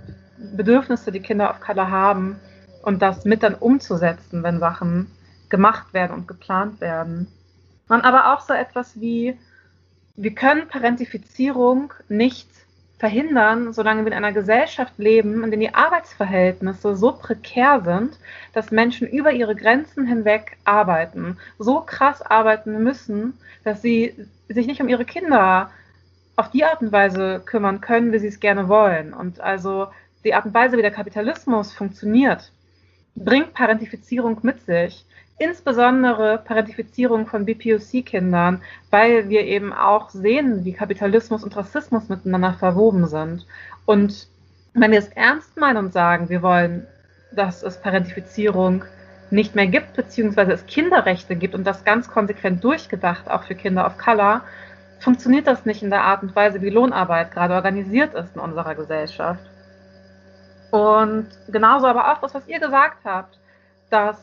Bedürfnisse, die Kinder of Color haben, und das mit dann umzusetzen, wenn Sachen gemacht werden und geplant werden. Man aber auch so etwas wie, wir können Parentifizierung nicht verhindern, solange wir in einer Gesellschaft leben, in der die Arbeitsverhältnisse so prekär sind, dass Menschen über ihre Grenzen hinweg arbeiten, so krass arbeiten müssen, dass sie sich nicht um ihre Kinder auf die Art und Weise kümmern können, wie sie es gerne wollen. Und also die Art und Weise, wie der Kapitalismus funktioniert, bringt Parentifizierung mit sich. Insbesondere Parentifizierung von BPOC-Kindern, weil wir eben auch sehen, wie Kapitalismus und Rassismus miteinander verwoben sind. Und wenn wir es ernst meinen und sagen, wir wollen, dass es Parentifizierung nicht mehr gibt, beziehungsweise es Kinderrechte gibt und das ganz konsequent durchgedacht, auch für Kinder of Color, funktioniert das nicht in der Art und Weise, wie Lohnarbeit gerade organisiert ist in unserer Gesellschaft. Und genauso aber auch das, was ihr gesagt habt, dass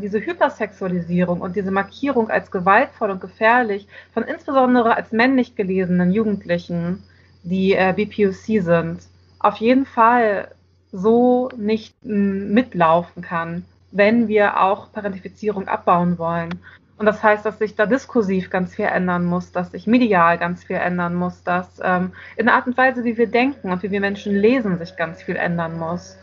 diese Hypersexualisierung und diese Markierung als gewaltvoll und gefährlich von insbesondere als männlich gelesenen Jugendlichen, die BPOC sind, auf jeden Fall so nicht mitlaufen kann, wenn wir auch Parentifizierung abbauen wollen. Und das heißt, dass sich da diskursiv ganz viel ändern muss, dass sich medial ganz viel ändern muss, dass in der Art und Weise, wie wir denken und wie wir Menschen lesen, sich ganz viel ändern muss.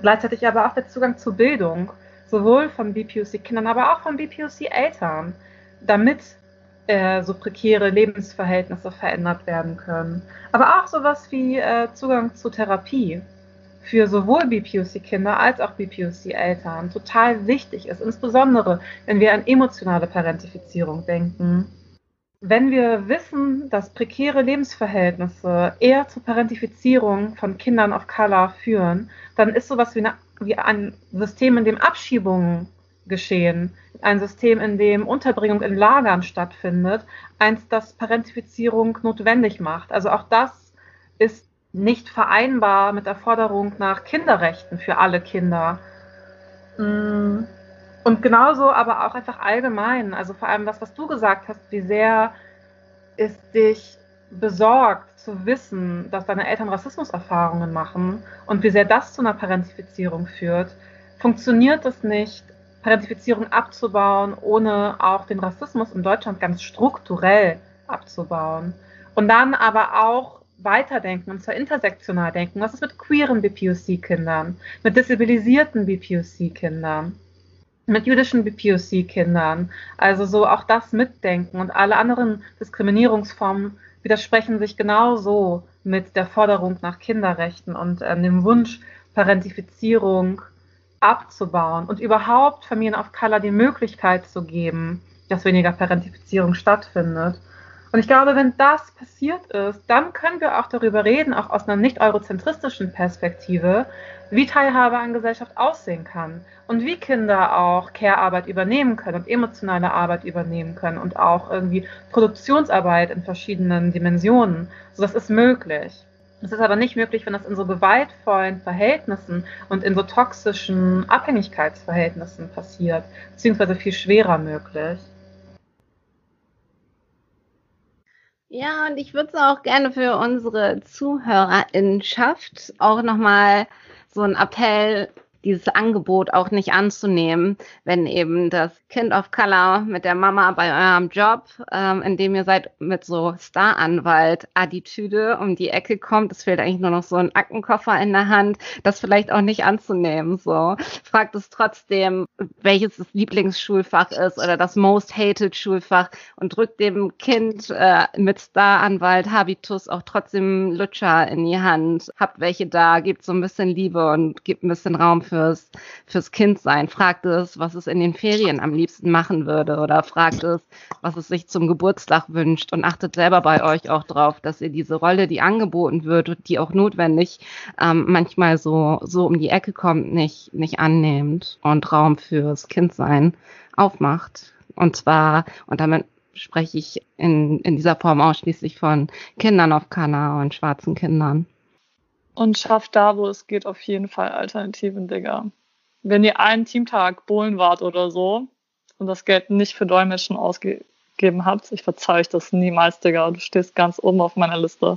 Gleichzeitig aber auch der Zugang zu Bildung, sowohl von BPOC-Kindern, aber auch von BPOC-Eltern, damit so prekäre Lebensverhältnisse verändert werden können. Aber auch sowas wie Zugang zu Therapie. für sowohl BPOC-Kinder als auch BPOC-Eltern total wichtig ist, insbesondere wenn wir an emotionale Parentifizierung denken. Wenn wir wissen, dass prekäre Lebensverhältnisse eher zur Parentifizierung von Kindern of Color führen, dann ist sowas wie ein System, in dem Abschiebungen geschehen, ein System, in dem Unterbringung in Lagern stattfindet, eins, das Parentifizierung notwendig macht. Also auch das ist nicht vereinbar mit der Forderung nach Kinderrechten für alle Kinder. Und genauso aber auch einfach allgemein, also vor allem das, was du gesagt hast, wie sehr es dich besorgt zu wissen, dass deine Eltern Rassismuserfahrungen machen und wie sehr das zu einer Parentifizierung führt, funktioniert es nicht, Parentifizierung abzubauen, ohne auch den Rassismus in Deutschland ganz strukturell abzubauen. Und dann aber auch weiterdenken, und zwar intersektional denken. Was ist mit queeren BPOC-Kindern, mit disabilisierten BPOC-Kindern, mit jüdischen BPOC-Kindern? Also so auch das mitdenken, und alle anderen Diskriminierungsformen widersprechen sich genauso mit der Forderung nach Kinderrechten und dem Wunsch, Parentifizierung abzubauen und überhaupt Familien of Color die Möglichkeit zu geben, dass weniger Parentifizierung stattfindet. Und ich glaube, wenn das passiert ist, dann können wir auch darüber reden, auch aus einer nicht eurozentristischen Perspektive, wie Teilhabe an Gesellschaft aussehen kann und wie Kinder auch Care-Arbeit übernehmen können und emotionale Arbeit übernehmen können und auch irgendwie Produktionsarbeit in verschiedenen Dimensionen. So, das ist möglich. Es ist aber nicht möglich, wenn das in so gewaltvollen Verhältnissen und in so toxischen Abhängigkeitsverhältnissen passiert, beziehungsweise viel schwerer möglich. Ja, und ich würde es auch gerne für unsere ZuhörerInnenschaft auch nochmal so einen Appell, dieses Angebot auch nicht anzunehmen, wenn eben das Kind of Color mit der Mama bei eurem Job, in dem ihr seid, mit so Staranwalt-Attitüde um die Ecke kommt. Es fehlt eigentlich nur noch so ein Aktenkoffer in der Hand, das vielleicht auch nicht anzunehmen. So, fragt es trotzdem, welches das Lieblingsschulfach ist oder das Most Hated Schulfach, und drückt dem Kind mit Staranwalt-Habitus auch trotzdem Lutscher in die Hand. Habt welche da, gebt so ein bisschen Liebe und gebt ein bisschen Raum fürs Kind sein. Fragt es, was es in den Ferien am liebsten machen würde, oder fragt es, was es sich zum Geburtstag wünscht, und achtet selber bei euch auch drauf, dass ihr diese Rolle, die angeboten wird und die auch notwendig manchmal so um die Ecke kommt, nicht annehmt und Raum fürs Kindsein aufmacht. Und damit spreche ich in dieser Form ausschließlich von Kindern of Color und schwarzen Kindern. Und schafft da, wo es geht, auf jeden Fall Alternativen, Digga. Wenn ihr einen Teamtag Bohlen wart oder so und das Geld nicht für Dolmetschen ausgegeben habt, ich verzeih euch das niemals, Digga. Du stehst ganz oben auf meiner Liste.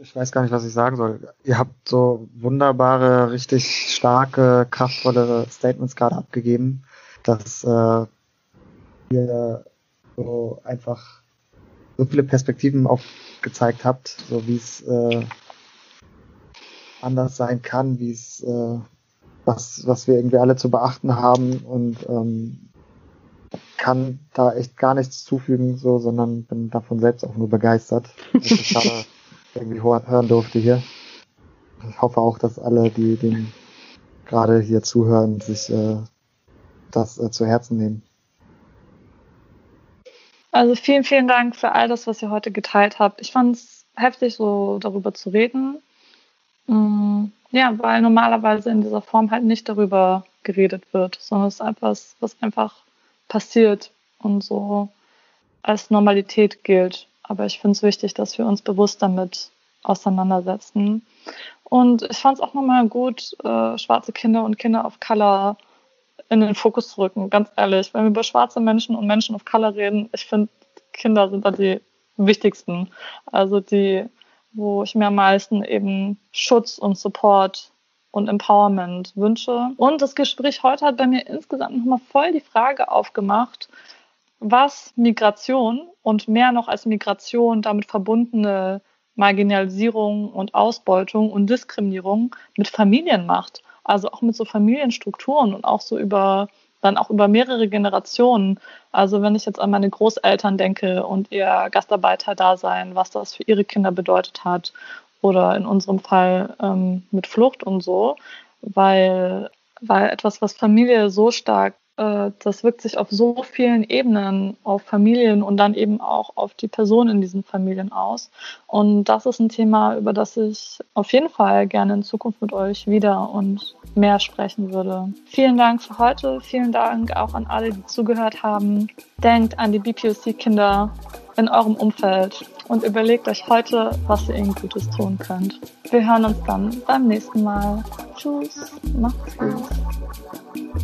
Ich weiß gar nicht, was ich sagen soll. Ihr habt so wunderbare, richtig starke, kraftvolle Statements gerade abgegeben, dass ihr so einfach so viele Perspektiven aufgezeigt habt, so wie es anders sein kann, wie es was wir irgendwie alle zu beachten haben, und kann da echt gar nichts zufügen, so, sondern bin davon selbst auch nur begeistert, dass ich gerade irgendwie hören durfte hier. Ich hoffe auch, dass alle, die dem gerade hier zuhören, sich das zu Herzen nehmen. Also vielen, vielen Dank für all das, was ihr heute geteilt habt. Ich fand es heftig, so darüber zu reden. Ja, weil normalerweise in dieser Form halt nicht darüber geredet wird, sondern es ist etwas, was einfach passiert und so als Normalität gilt. Aber ich finde es wichtig, dass wir uns bewusst damit auseinandersetzen. Und ich fand es auch nochmal gut, schwarze Kinder und Kinder of Color in den Fokus zu rücken, ganz ehrlich. Wenn wir über schwarze Menschen und Menschen of Color reden, ich finde, Kinder sind da die wichtigsten. Also die, wo ich mir am meisten eben Schutz und Support und Empowerment wünsche. Und das Gespräch heute hat bei mir insgesamt nochmal voll die Frage aufgemacht, was Migration und mehr noch als Migration damit verbundene Marginalisierung und Ausbeutung und Diskriminierung mit Familien macht. Also auch mit so Familienstrukturen und auch so über mehrere Generationen. Also wenn ich jetzt an meine Großeltern denke und ihr Gastarbeiter-Dasein, was das für ihre Kinder bedeutet hat, oder in unserem Fall mit Flucht und so, weil etwas, was Familie so stark, das wirkt sich auf so vielen Ebenen, auf Familien und dann eben auch auf die Personen in diesen Familien aus. Und das ist ein Thema, über das ich auf jeden Fall gerne in Zukunft mit euch wieder und mehr sprechen würde. Vielen Dank für heute, vielen Dank auch an alle, die zugehört haben. Denkt an die BPOC-Kinder in eurem Umfeld und überlegt euch heute, was ihr ihnen Gutes tun könnt. Wir hören uns dann beim nächsten Mal. Tschüss, macht's gut.